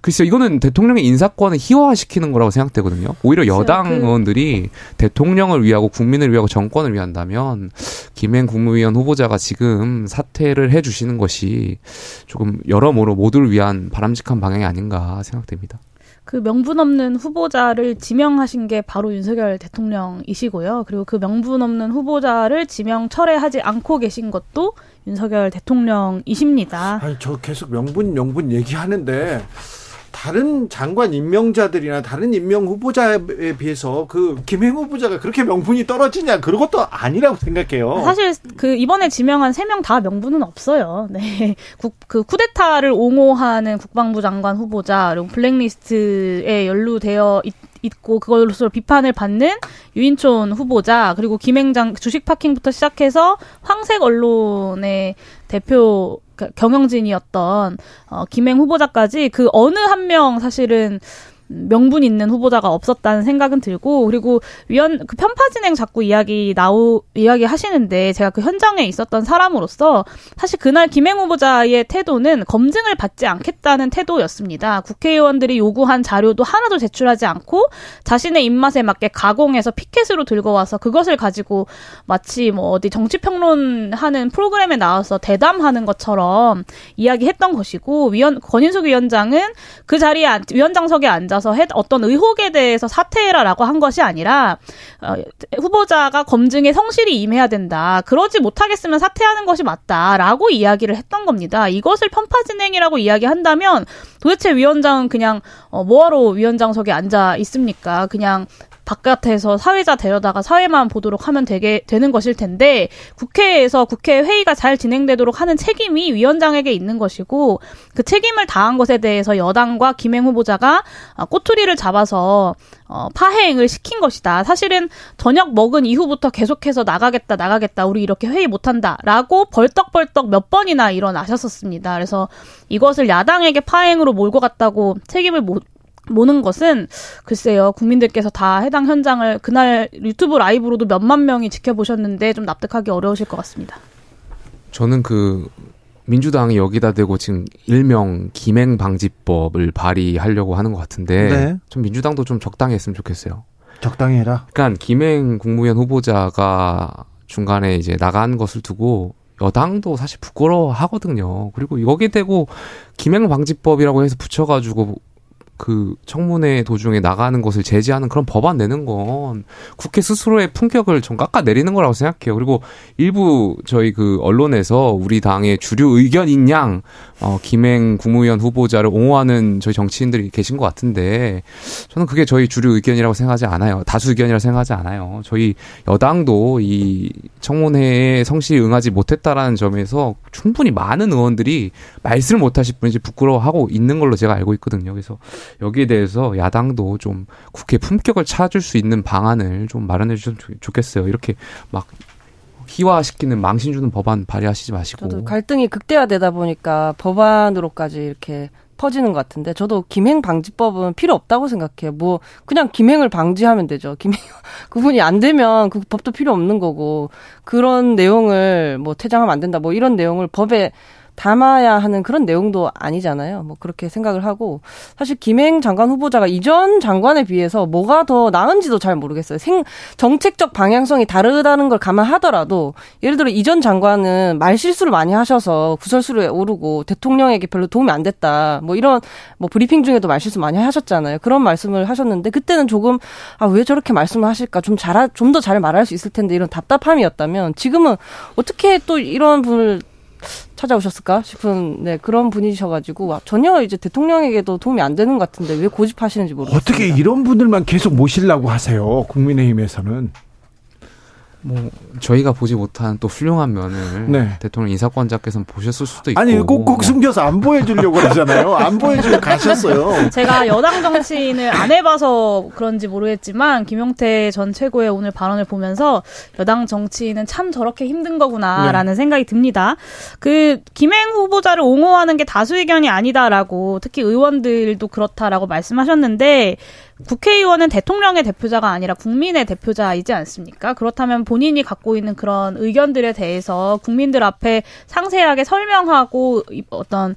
글쎄요, 이거는 대통령의 인사권을 희화화시키는 거라고 생각되거든요. 오히려 여당 의원들이 대통령을 위하고 국민을 위하고 정권을 위한다면 김행 국무위원 후보자가 지금 사퇴를 해주시는 것이 조금 여러모로 모두를 위한 바람직한 방향이 아닌가 생각됩니다. 그 명분 없는 후보자를 지명하신 게 바로 윤석열 대통령이시고요. 그리고 그 명분 없는 후보자를 지명 철회하지 않고 계신 것도 윤석열 대통령이십니다. 아니, 저 계속 명분 얘기하는데 다른 장관 임명자들이나 다른 임명 후보자에 비해서 그 김행 후보자가 그렇게 명분이 떨어지냐, 그런 것도 아니라고 생각해요. 사실 그 이번에 지명한 3명 다 명분은 없어요. 네, 그 쿠데타를 옹호하는 국방부 장관 후보자, 그리고 블랙리스트에 연루되어 있고 그걸로서 비판을 받는 유인촌 후보자, 그리고 김행장 주식 파킹부터 시작해서 황색 언론의 대표 경영진이었던 김행 후보자까지 그 어느 한 명 사실은 명분 있는 후보자가 없었다는 생각은 들고, 그리고 그 편파 진행 자꾸 이야기 하시는데, 제가 그 현장에 있었던 사람으로서 사실 그날 김행 후보자의 태도는 검증을 받지 않겠다는 태도였습니다. 국회의원들이 요구한 자료도 하나도 제출하지 않고 자신의 입맛에 맞게 가공해서 피켓으로 들고 와서 그것을 가지고 마치 뭐 어디 정치평론하는 프로그램에 나와서 대담하는 것처럼 이야기했던 것이고, 권인숙 위원장은 그 자리에 위원장석에 앉아 어떤 의혹에 대해서 사퇴해라라고 한 것이 아니라 후보자가 검증에 성실히 임해야 된다, 그러지 못하겠으면 사퇴하는 것이 맞다라고 이야기를 했던 겁니다. 이것을 편파진행이라고 이야기한다면 도대체 위원장은 그냥 뭐하러 위원장석에 앉아 있습니까? 그냥 바깥에서 사회자 데려다가 사회만 보도록 하면 되는 것일 텐데, 국회에서 국회 회의가 잘 진행되도록 하는 책임이 위원장에게 있는 것이고, 그 책임을 다한 것에 대해서 여당과 김행 후보자가 꼬투리를 잡아서 파행을 시킨 것이다. 사실은 저녁 먹은 이후부터 계속해서 나가겠다, 우리 이렇게 회의 못한다 라고 벌떡벌떡 몇 번이나 일어나셨었습니다. 그래서 이것을 야당에게 파행으로 몰고 갔다고 책임을 모는 것은, 글쎄요, 국민들께서 다 해당 현장을 그날 유튜브 라이브로도 몇만 명이 지켜보셨는데 좀 납득하기 어려우실 것 같습니다. 저는 그 민주당이 여기다 대고 지금 일명 김행 방지법을 발의하려고 하는 것 같은데 네. 좀 민주당도 좀 적당히 했으면 좋겠어요. 적당히 해라. 그러니까 김행 국무위원 후보자가 중간에 이제 나간 것을 두고 여당도 사실 부끄러워하거든요. 그리고 여기에 대고 김행 방지법이라고 해서 붙여가지고 그 청문회 도중에 나가는 것을 제지하는 그런 법안 내는 건 국회 스스로의 품격을 좀 깎아내리는 거라고 생각해요. 그리고 일부 저희 그 언론에서 우리 당의 주류 의견인 양 김행 국무위원 후보자를 옹호하는 저희 정치인들이 계신 것 같은데 저는 그게 저희 주류 의견이라고 생각하지 않아요. 다수 의견이라고 생각하지 않아요. 저희 여당도 이 청문회에 성실히 응하지 못했다라는 점에서 충분히 많은 의원들이 말씀을 못하실 뿐이지 부끄러워하고 있는 걸로 제가 알고 있거든요. 그래서 여기에 대해서 야당도 좀 국회 품격을 찾을 수 있는 방안을 좀 마련해 주셨으면 좋겠어요. 이렇게 막 희화시키는 망신 주는 법안 발의하시지 마시고. 저도 갈등이 극대화되다 보니까 법안으로까지 이렇게 퍼지는 것 같은데 저도 김행 방지법은 필요 없다고 생각해요. 뭐 그냥 김행을 방지하면 되죠. 김행 그분이 안 되면 그 법도 필요 없는 거고 그런 내용을 뭐 퇴장하면 안 된다. 뭐 이런 내용을 법에 담아야 하는 그런 내용도 아니잖아요. 뭐 그렇게 생각을 하고 사실 김행 장관 후보자가 이전 장관에 비해서 뭐가 더 나은지도 잘 모르겠어요. 정책적 방향성이 다르다는 걸 감안하더라도 예를 들어 이전 장관은 말실수를 많이 하셔서 구설수를 오르고 대통령에게 별로 도움이 안 됐다. 뭐 이런 뭐 브리핑 중에도 말실수 많이 하셨잖아요. 그런 말씀을 하셨는데 그때는 조금 왜 저렇게 말씀을 하실까? 좀 더 잘 말할 수 있을 텐데 이런 답답함이었다면 지금은 어떻게 또 이런 분을 찾아오셨을까 싶은 그런 분이셔가지고 전혀 이제 대통령에게도 도움이 안 되는 것 같은데 왜 고집하시는지 모르겠습니다. 어떻게 이런 분들만 계속 모시려고 하세요? 국민의힘에서는. 뭐 저희가 보지 못한 또 훌륭한 면을 대통령 인사권자께서는 보셨을 수도 있고. 아니 꼭꼭 숨겨서 안 보여주려고 그러잖아요. 안 보여주고 가셨어요. 제가 여당 정치인을 안 해봐서 그런지 모르겠지만 김용태 전 최고의 오늘 발언을 보면서 여당 정치인은 참 저렇게 힘든 거구나라는 생각이 듭니다. 그 김행 후보자를 옹호하는 게 다수 의견이 아니다라고 특히 의원들도 그렇다라고 말씀하셨는데 국회의원은 대통령의 대표자가 아니라 국민의 대표자이지 않습니까? 그렇다면 본인이 갖고 있는 그런 의견들에 대해서 국민들 앞에 상세하게 설명하고 어떤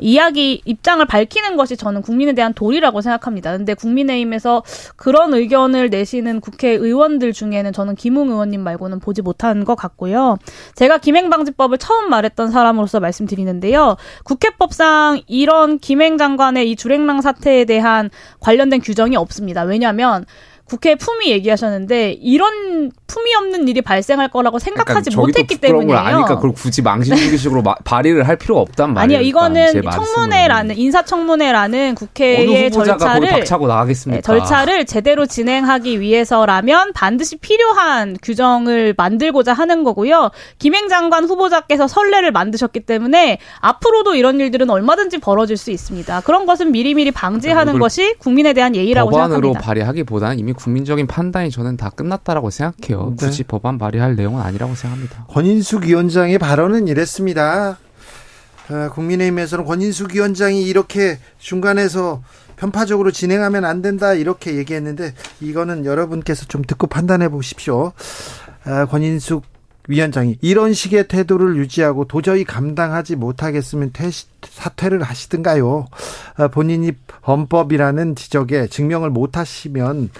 이야기, 입장을 밝히는 것이 저는 국민에 대한 도리라고 생각합니다. 근데 국민의힘에서 그런 의견을 내시는 국회의원들 중에는 저는 김웅 의원님 말고는 보지 못한 것 같고요. 제가 김행방지법을 처음 말했던 사람으로서 말씀드리는데요. 국회법상 이런 김행 장관의 이 주랭랑 사태에 대한 관련된 규정이 없습니다. 왜냐하면 국회 품위 얘기하셨는데 이런 품위 없는 일이 발생할 거라고 생각하지 못했기 때문이에요. 그러니까 저기도 부끄러운 걸 아니까 그걸 굳이 망신주기식으로 발의를 할 필요가 없단 말이에요. 아니요. 이거는 청문회라는 인사청문회라는 국회의 절차를 제대로 진행하기 위해서라면 반드시 필요한 규정을 만들고자 하는 거고요. 김행 장관 후보자께서 선례를 만드셨기 때문에 앞으로도 이런 일들은 얼마든지 벌어질 수 있습니다. 그런 것은 미리미리 방지하는 것이 국민에 대한 예의라고 생각합니다. 법안으로 발의하기보다는 이미 국민적인 판단이 저는 다 끝났다라고 생각해요. 굳이 법안 발의할 내용은 아니라고 생각합니다. 권인숙 위원장의 발언은 이랬습니다. 국민의힘에서는 권인숙 위원장이 이렇게 중간에서 편파적으로 진행하면 안 된다 이렇게 얘기했는데 이거는 여러분께서 좀 듣고 판단해 보십시오. 권인숙 위원장이 이런 식의 태도를 유지하고 도저히 감당하지 못하겠으면 사퇴를 하시든가요. 본인이 범법이라는 지적에 증명을 못하시면서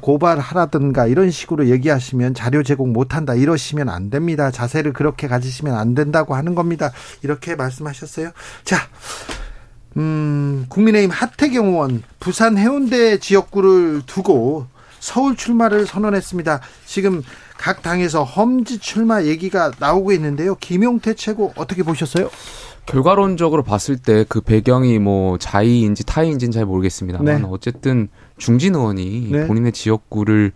고발하라든가 이런 식으로 얘기하시면 자료 제공 못한다 이러시면 안 됩니다. 자세를 그렇게 가지시면 안 된다고 하는 겁니다. 이렇게 말씀하셨어요. 자, 국민의힘 하태경 의원 부산 해운대 지역구를 두고 서울 출마를 선언했습니다. 지금 각 당에서 험지 출마 얘기가 나오고 있는데요. 김용태 최고 어떻게 보셨어요? 결과론적으로 봤을 때 그 배경이 뭐 자의인지 타의인지는 잘 모르겠습니다만 어쨌든 중진 의원이 본인의 지역구를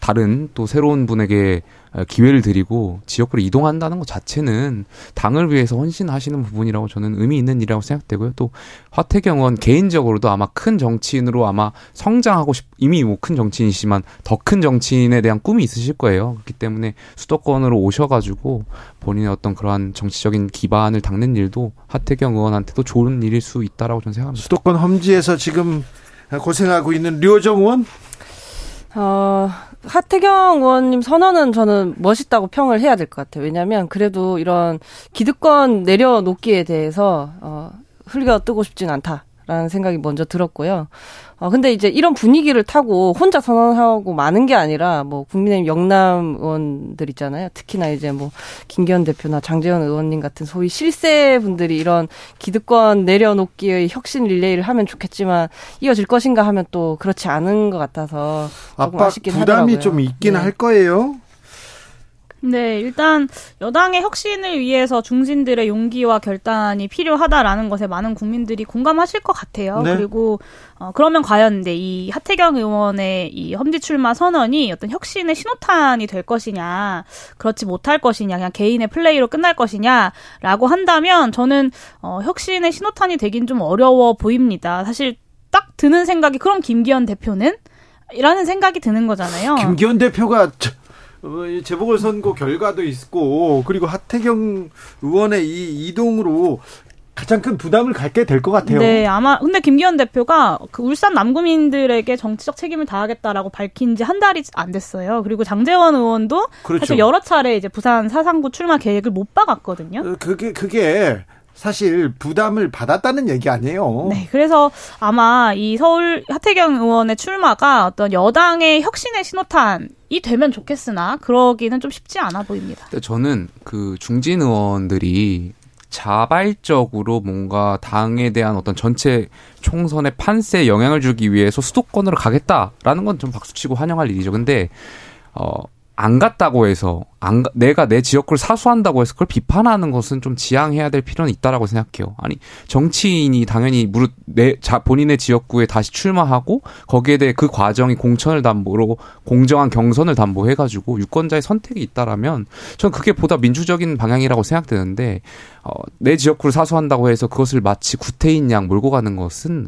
다른 또 새로운 분에게 기회를 드리고 지역구로 이동한다는 것 자체는 당을 위해서 헌신하시는 부분이라고 저는 의미 있는 일이라고 생각되고요. 또 하태경 의원 개인적으로도 아마 큰 정치인으로 아마 성장하고 이미 뭐 큰 정치인이시지만 더 큰 정치인에 대한 꿈이 있으실 거예요. 그렇기 때문에 수도권으로 오셔가지고 본인의 어떤 그러한 정치적인 기반을 닦는 일도 하태경 의원한테도 좋은 일일 수 있다라고 저는 생각합니다. 수도권 험지에서 지금 고생하고 있는 류호정 의원? 하태경 의원님 선언은 저는 멋있다고 평을 해야 될 것 같아요. 왜냐하면 그래도 이런 기득권 내려놓기에 대해서 흘겨뜨고 싶진 않다라는 생각이 먼저 들었고요. 근데 이제 이런 분위기를 타고 혼자 선언하고 많은 게 아니라 뭐 국민의힘 영남 의원들 있잖아요. 특히나 이제 뭐 김기현 대표나 장제원 의원님 같은 소위 실세 분들이 이런 기득권 내려놓기의 혁신 릴레이를 하면 좋겠지만 이어질 것인가 하면 또 그렇지 않은 것 같아서 조금 아쉽긴 하더라고요. 부담이 좀 있긴 네. 할 거예요. 네, 일단 여당의 혁신을 위해서 중진들의 용기와 결단이 필요하다라는 것에 많은 국민들이 공감하실 것 같아요. 네. 그리고 그러면 과연 이제 이 하태경 의원의 이 험지 출마 선언이 어떤 혁신의 신호탄이 될 것이냐, 그렇지 못할 것이냐, 그냥 개인의 플레이로 끝날 것이냐라고 한다면 저는 혁신의 신호탄이 되긴 좀 어려워 보입니다. 사실 딱 드는 생각이 그럼 김기현 대표는? 이라는 생각이 드는 거잖아요. 김기현 대표가... 재보궐선거 결과도 있고 그리고 하태경 의원의 이 이동으로 가장 큰 부담을 갖게 될 것 같아요. 네, 아마 근데 김기현 대표가 그 울산 남구민들에게 정치적 책임을 다하겠다라고 밝힌 지 한 달이 안 됐어요. 그리고 장제원 의원도 그렇죠. 사실 여러 차례 이제 부산 사상구 출마 계획을 못 박았거든요. 그게 사실 부담을 받았다는 얘기 아니에요. 네, 그래서 아마 이 서울 하태경 의원의 출마가 어떤 여당의 혁신의 신호탄. 이 되면 좋겠으나 그러기는 좀 쉽지 않아 보입니다. 저는 그 중진 의원들이 자발적으로 뭔가 당에 대한 어떤 전체 총선의 판세에 영향을 주기 위해서 수도권으로 가겠다라는 건 좀 박수치고 환영할 일이죠. 근데 안 갔다고 해서 내가 내 지역구를 사수한다고 해서 그걸 비판하는 것은 좀 지양해야 될 필요는 있다라고 생각해요. 아니 정치인이 당연히 무릇 본인의 지역구에 다시 출마하고 거기에 대해 그 과정이 공천을 담보로 공정한 경선을 담보해가지고 유권자의 선택이 있다라면 저는 그게 보다 민주적인 방향이라고 생각되는데 내 지역구를 사수한다고 해서 그것을 마치 구태인 양 몰고 가는 것은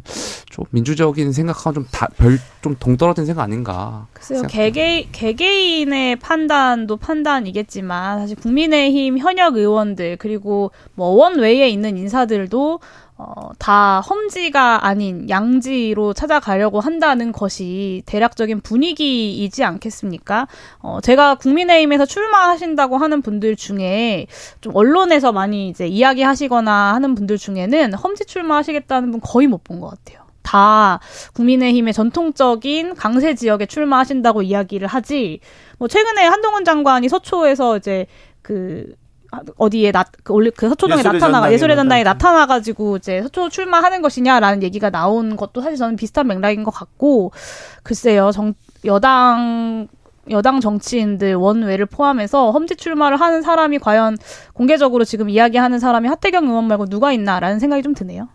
좀 민주적인 생각과 좀 동떨어진 생각 아닌가. 글쎄요 개개인의 판단도 판단이겠지만 사실 국민의힘 현역 의원들 그리고 뭐 의원 외에 있는 인사들도 다 험지가 아닌 양지로 찾아가려고 한다는 것이 대략적인 분위기이지 않겠습니까? 제가 국민의힘에서 출마하신다고 하는 분들 중에 좀 언론에서 많이 이제 이야기하시거나 하는 분들 중에는 험지 출마하시겠다는 분 거의 못 본 것 같아요. 다 국민의힘의 전통적인 강세 지역에 출마하신다고 이야기를 하지. 뭐 최근에 한동훈 장관이 서초에서 이제 서초동에 나타나가 예술의 전당에 나타나가지고 이제 서초 출마하는 것이냐라는 얘기가 나온 것도 사실 저는 비슷한 맥락인 것 같고 글쎄요 여당 정치인들 원외를 포함해서 험지 출마를 하는 사람이 과연 공개적으로 지금 이야기하는 사람이 하태경 의원 말고 누가 있나라는 생각이 좀 드네요.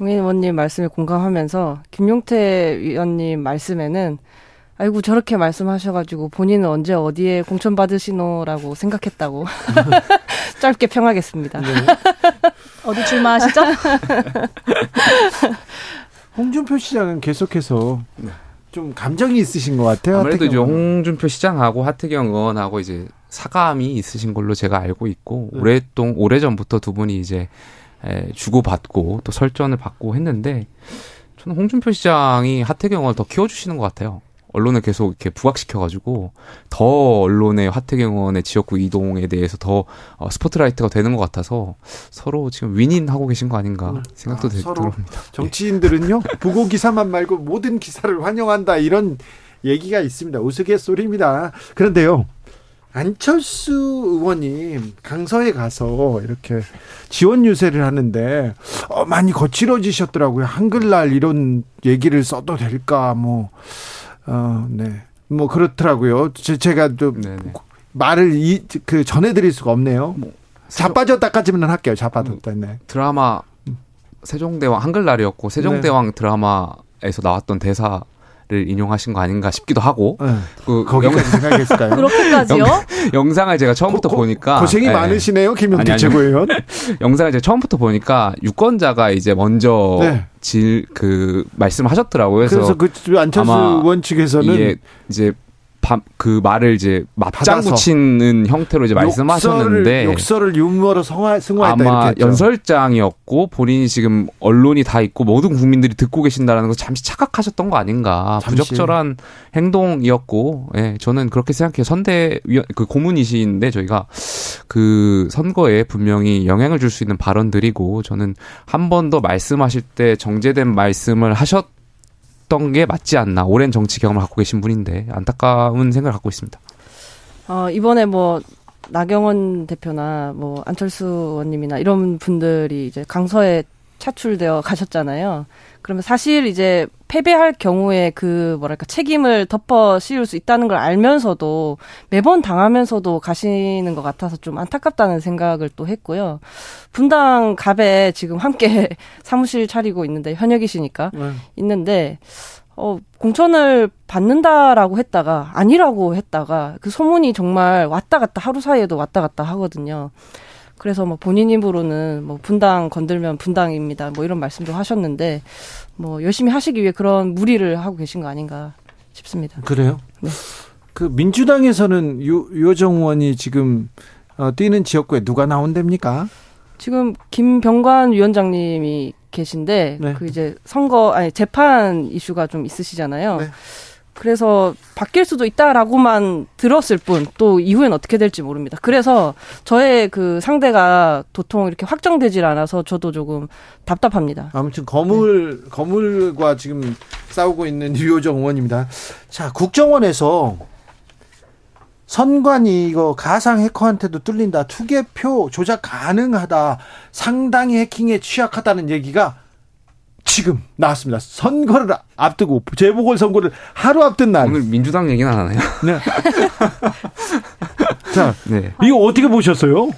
용혜인 의원님 말씀에 공감하면서 김용태 의원님 말씀에는 아이고 저렇게 말씀하셔가지고 본인은 언제 어디에 공천받으시노라고 생각했다고 짧게 평하겠습니다. 네. 어디 출마하시죠? 홍준표 시장은 계속해서 좀 감정이 있으신 것 같아요. 아무래도 이제 홍준표 시장하고 하태경 의원하고 이제 사감이 있으신 걸로 제가 알고 있고 네. 오래전부터 두 분이 이제 주고받고 또 설전을 받고 했는데 저는 홍준표 시장이 하태경 의원을 더 키워주시는 것 같아요. 언론을 계속 이렇게 부각시켜가지고 더 언론의 하태경 의원의 지역구 이동에 대해서 더 스포트라이트가 되는 것 같아서 서로 지금 윈윈하고 계신 거 아닌가 생각도 들어옵니다. 정치인들은요 보고 기사만 말고 모든 기사를 환영한다 이런 얘기가 있습니다. 우스갯소리입니다. 그런데요 안철수 의원님 강서에 가서 이렇게 지원 유세를 하는데 많이 거칠어지셨더라고요. 한글날 이런 얘기를 써도 될까 뭐 그렇더라고요. 제가 좀 네네. 말을 전해드릴 수가 없네요. 뭐, 자빠졌다까지는 할게요. 자빠졌다. 네. 드라마 세종대왕 한글날이었고 세종대왕 네. 드라마에서 나왔던 대사를 인용하신 거 아닌가 싶기도 하고. 네. 거기까지 생각했을까요? 그렇게까지요? 영상을 제가 처음부터 보니까 고생이 네. 많으시네요, 김용태 최고위원. 영상을 제가 처음부터 보니까 유권자가 이제 먼저. 네. 말씀하셨더라고요. 그래서 그 안철수 의원 측에서는 이제 그 말을 이제 맞장 붙이는 형태로 이제 말씀하셨는데 욕설을 유머로 승화했다 아마 이렇게 연설장이었고 본인이 지금 언론이 다 있고 모든 국민들이 듣고 계신다라는 거 잠시 착각하셨던 거 아닌가. 부적절한 행동이었고, 예, 저는 그렇게 생각해요. 선대위원 그 고문이신데 저희가 그 선거에 분명히 영향을 줄 수 있는 발언들이고 저는 한 번 더 말씀하실 때 정제된 말씀을 했던 게 맞지 않나. 오랜 정치 경험을 갖고 계신 분인데 안타까운 생각을 갖고 있습니다. 이번에 뭐 나경원 대표나 뭐 안철수 의원님이나 이런 분들이 이제 강서에 차출되어 가셨잖아요. 그러면 사실 이제 패배할 경우에 그 뭐랄까 책임을 덮어 씌울 수 있다는 걸 알면서도 매번 당하면서도 가시는 것 같아서 좀 안타깝다는 생각을 또 했고요. 분당 갑에 지금 함께 사무실 차리고 있는데 현역이시니까 있는데 공천을 받는다라고 했다가 아니라고 했다가 그 소문이 정말 왔다 갔다 하루 사이에도 왔다 갔다 하거든요. 그래서 뭐 본인 입으로는 뭐 분당 건들면 분당입니다. 뭐 이런 말씀도 하셨는데 뭐 열심히 하시기 위해 그런 무리를 하고 계신 거 아닌가 싶습니다. 그래요? 네. 그 민주당에서는 류호정 의원이 지금 뛰는 지역구에 누가 나온답니까? 지금 김병관 위원장님이 계신데 네. 그 이제 재판 이슈가 좀 있으시잖아요. 네. 그래서 바뀔 수도 있다라고만 들었을 뿐 또 이후엔 어떻게 될지 모릅니다. 그래서 저의 그 상대가 도통 이렇게 확정되질 않아서 저도 조금 답답합니다. 아무튼 거물과 지금 싸우고 있는 류호정 의원입니다. 자, 국정원에서 선관위 이거 가상 해커한테도 뚫린다. 투개표 조작 가능하다. 상당히 해킹에 취약하다는 얘기가 지금 나왔습니다. 선거를 앞두고 재보궐선거를 하루 앞둔 날. 오늘 민주당 얘기는 안 하네요. 네. 자, 네. 이거 어떻게 보셨어요?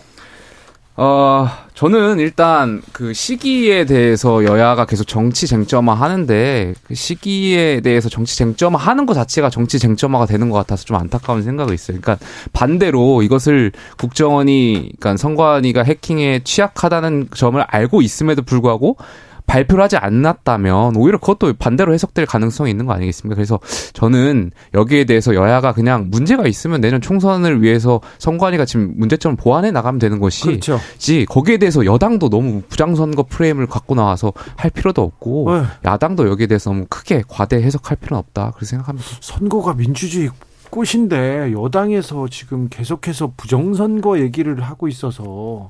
저는 일단 그 시기에 대해서 여야가 계속 정치 쟁점화 하는데 그 시기에 대해서 정치 쟁점화 하는 것 자체가 정치 쟁점화가 되는 것 같아서 좀 안타까운 생각이 있어요. 그러니까 반대로 이것을 국정원이, 그러니까 선관위가 해킹에 취약하다는 점을 알고 있음에도 불구하고 발표를 하지 않았다면 오히려 그것도 반대로 해석될 가능성이 있는 거 아니겠습니까? 그래서 저는 여기에 대해서 여야가 그냥 문제가 있으면 내년 총선을 위해서 선관위가 지금 문제점을 보완해 나가면 되는 것이지 그렇죠. 거기에 대해서 여당도 너무 부장선거 프레임을 갖고 나와서 할 필요도 없고 야당도 여기에 대해서 너무 크게 과대 해석할 필요는 없다. 그렇게 생각합니다. 선거가 민주주의 꽃인데 여당에서 지금 계속해서 부정선거 얘기를 하고 있어서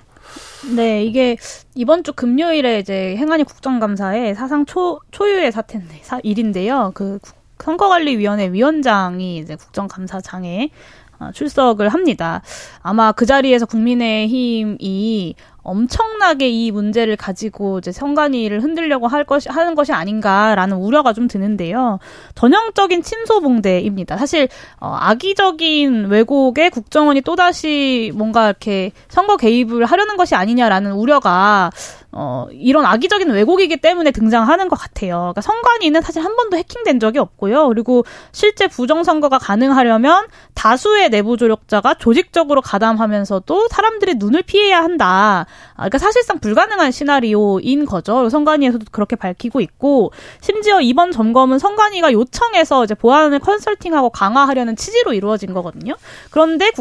네, 이게 이번 주 금요일에 이제 행안위 국정감사에 사상 초유의 일인데요. 그 선거관리위원회 위원장이 이제 국정감사장에 출석을 합니다. 아마 그 자리에서 국민의힘이 엄청나게 이 문제를 가지고 이제 선관위를 흔들려고 하는 것이 아닌가라는 우려가 좀 드는데요. 전형적인 침소봉대입니다. 사실 악의적인 왜곡에 국정원이 또다시 뭔가 이렇게 선거 개입을 하려는 것이 아니냐라는 우려가 이런 악의적인 왜곡이기 때문에 등장하는 것 같아요. 그러니까 선관위는 사실 한 번도 해킹된 적이 없고요. 그리고 실제 부정선거가 가능하려면 다수의 내부 조력자가 조직적으로 가담하면서도 사람들의 눈을 피해야 한다. 그러니까 사실상 불가능한 시나리오인 거죠. 선관위에서도 그렇게 밝히고 있고 심지어 이번 점검은 선관위가 요청해서 이제 보안을 컨설팅하고 강화하려는 취지로 이루어진 거거든요. 그런데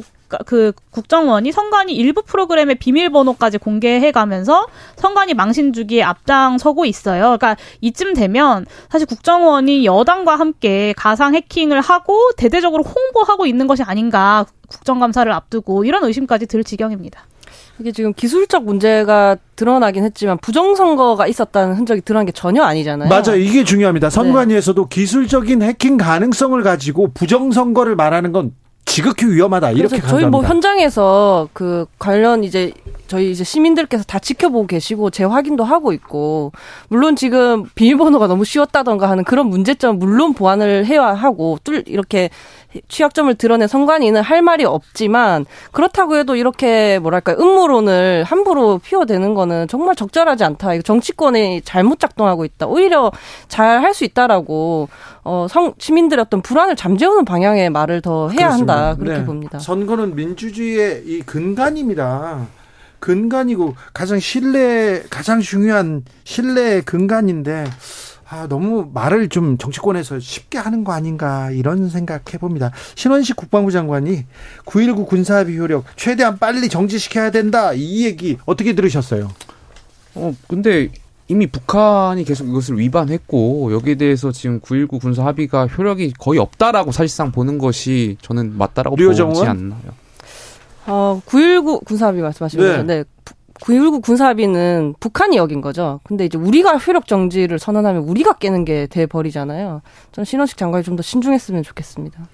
국정원이 선관위 일부 프로그램의 비밀번호까지 공개해가면서 선관위 망신주기에 앞장서고 있어요. 그러니까 이쯤 되면 사실 국정원이 여당과 함께 가상 해킹을 하고 대대적으로 홍보하고 있는 것이 아닌가 국정감사를 앞두고 이런 의심까지 들 지경입니다. 이게 지금 기술적 문제가 드러나긴 했지만 부정선거가 있었다는 흔적이 드러난 게 전혀 아니잖아요. 맞아요. 이게 중요합니다. 선관위에서도 기술적인 해킹 가능성을 가지고 부정선거를 말하는 건 지극히 위험하다 이렇게 간다. 저희 뭐 현장에서 그 관련 이제 저희 이제 시민들께서 다 지켜보고 계시고 재확인도 하고 있고 물론 지금 비밀번호가 너무 쉬웠다던가 하는 그런 문제점 물론 보완을 해야 하고 이렇게 취약점을 드러낸 선관위는 할 말이 없지만 그렇다고 해도 이렇게 뭐랄까 음모론을 함부로 피워대는 거는 정말 적절하지 않다. 이거 정치권이 잘못 작동하고 있다. 오히려 잘 할 수 있다라고 시민들의 어떤 불안을 잠재우는 방향의 말을 더 해야 그렇습니다. 한다. 그렇게 네. 봅니다. 선거는 민주주의의 이 근간입니다. 근간이고 가장 중요한 신뢰의 근간인데 아, 너무 말을 좀 정치권에서 쉽게 하는 거 아닌가 이런 생각해봅니다. 신원식 국방부 장관이 9.19 군사합의 효력 최대한 빨리 정지시켜야 된다, 이 얘기 어떻게 들으셨어요? 근데 이미 북한이 계속 이것을 위반했고 여기에 대해서 지금 9.19 군사합의가 효력이 거의 없다라고 사실상 보는 것이 저는 맞다라고 보지 않나요? 9.19 군사합의 말씀하시는 거죠? 네. 9.19 군사합의는 북한이 어긴 거죠. 근데 이제 우리가 효력 정지를 선언하면 우리가 깨는 게 돼버리잖아요. 전 신원식 장관이 좀 더 신중했으면 좋겠습니다.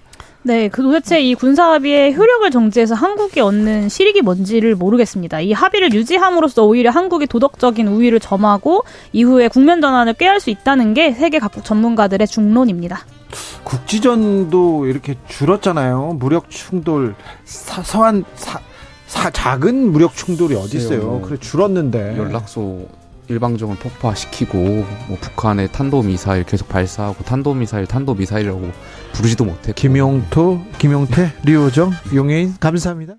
네, 그 도대체 이 군사합의의 효력을 정지해서 한국이 얻는 실익이 뭔지를 모르겠습니다. 이 합의를 유지함으로써 오히려 한국이 도덕적인 우위를 점하고 이후에 국면 전환을 꾀할 수 있다는 게 세계 각국 전문가들의 중론입니다. 국지전도 이렇게 줄었잖아요. 무력 충돌, 작은 무력 충돌이 어디 있어요? 그래, 줄었는데. 연락소 일방적으로 폭파시키고, 북한의 탄도미사일 계속 발사하고, 탄도미사일이라고 부르지도 못해. 김용태, 류호정, 용혜인, 감사합니다.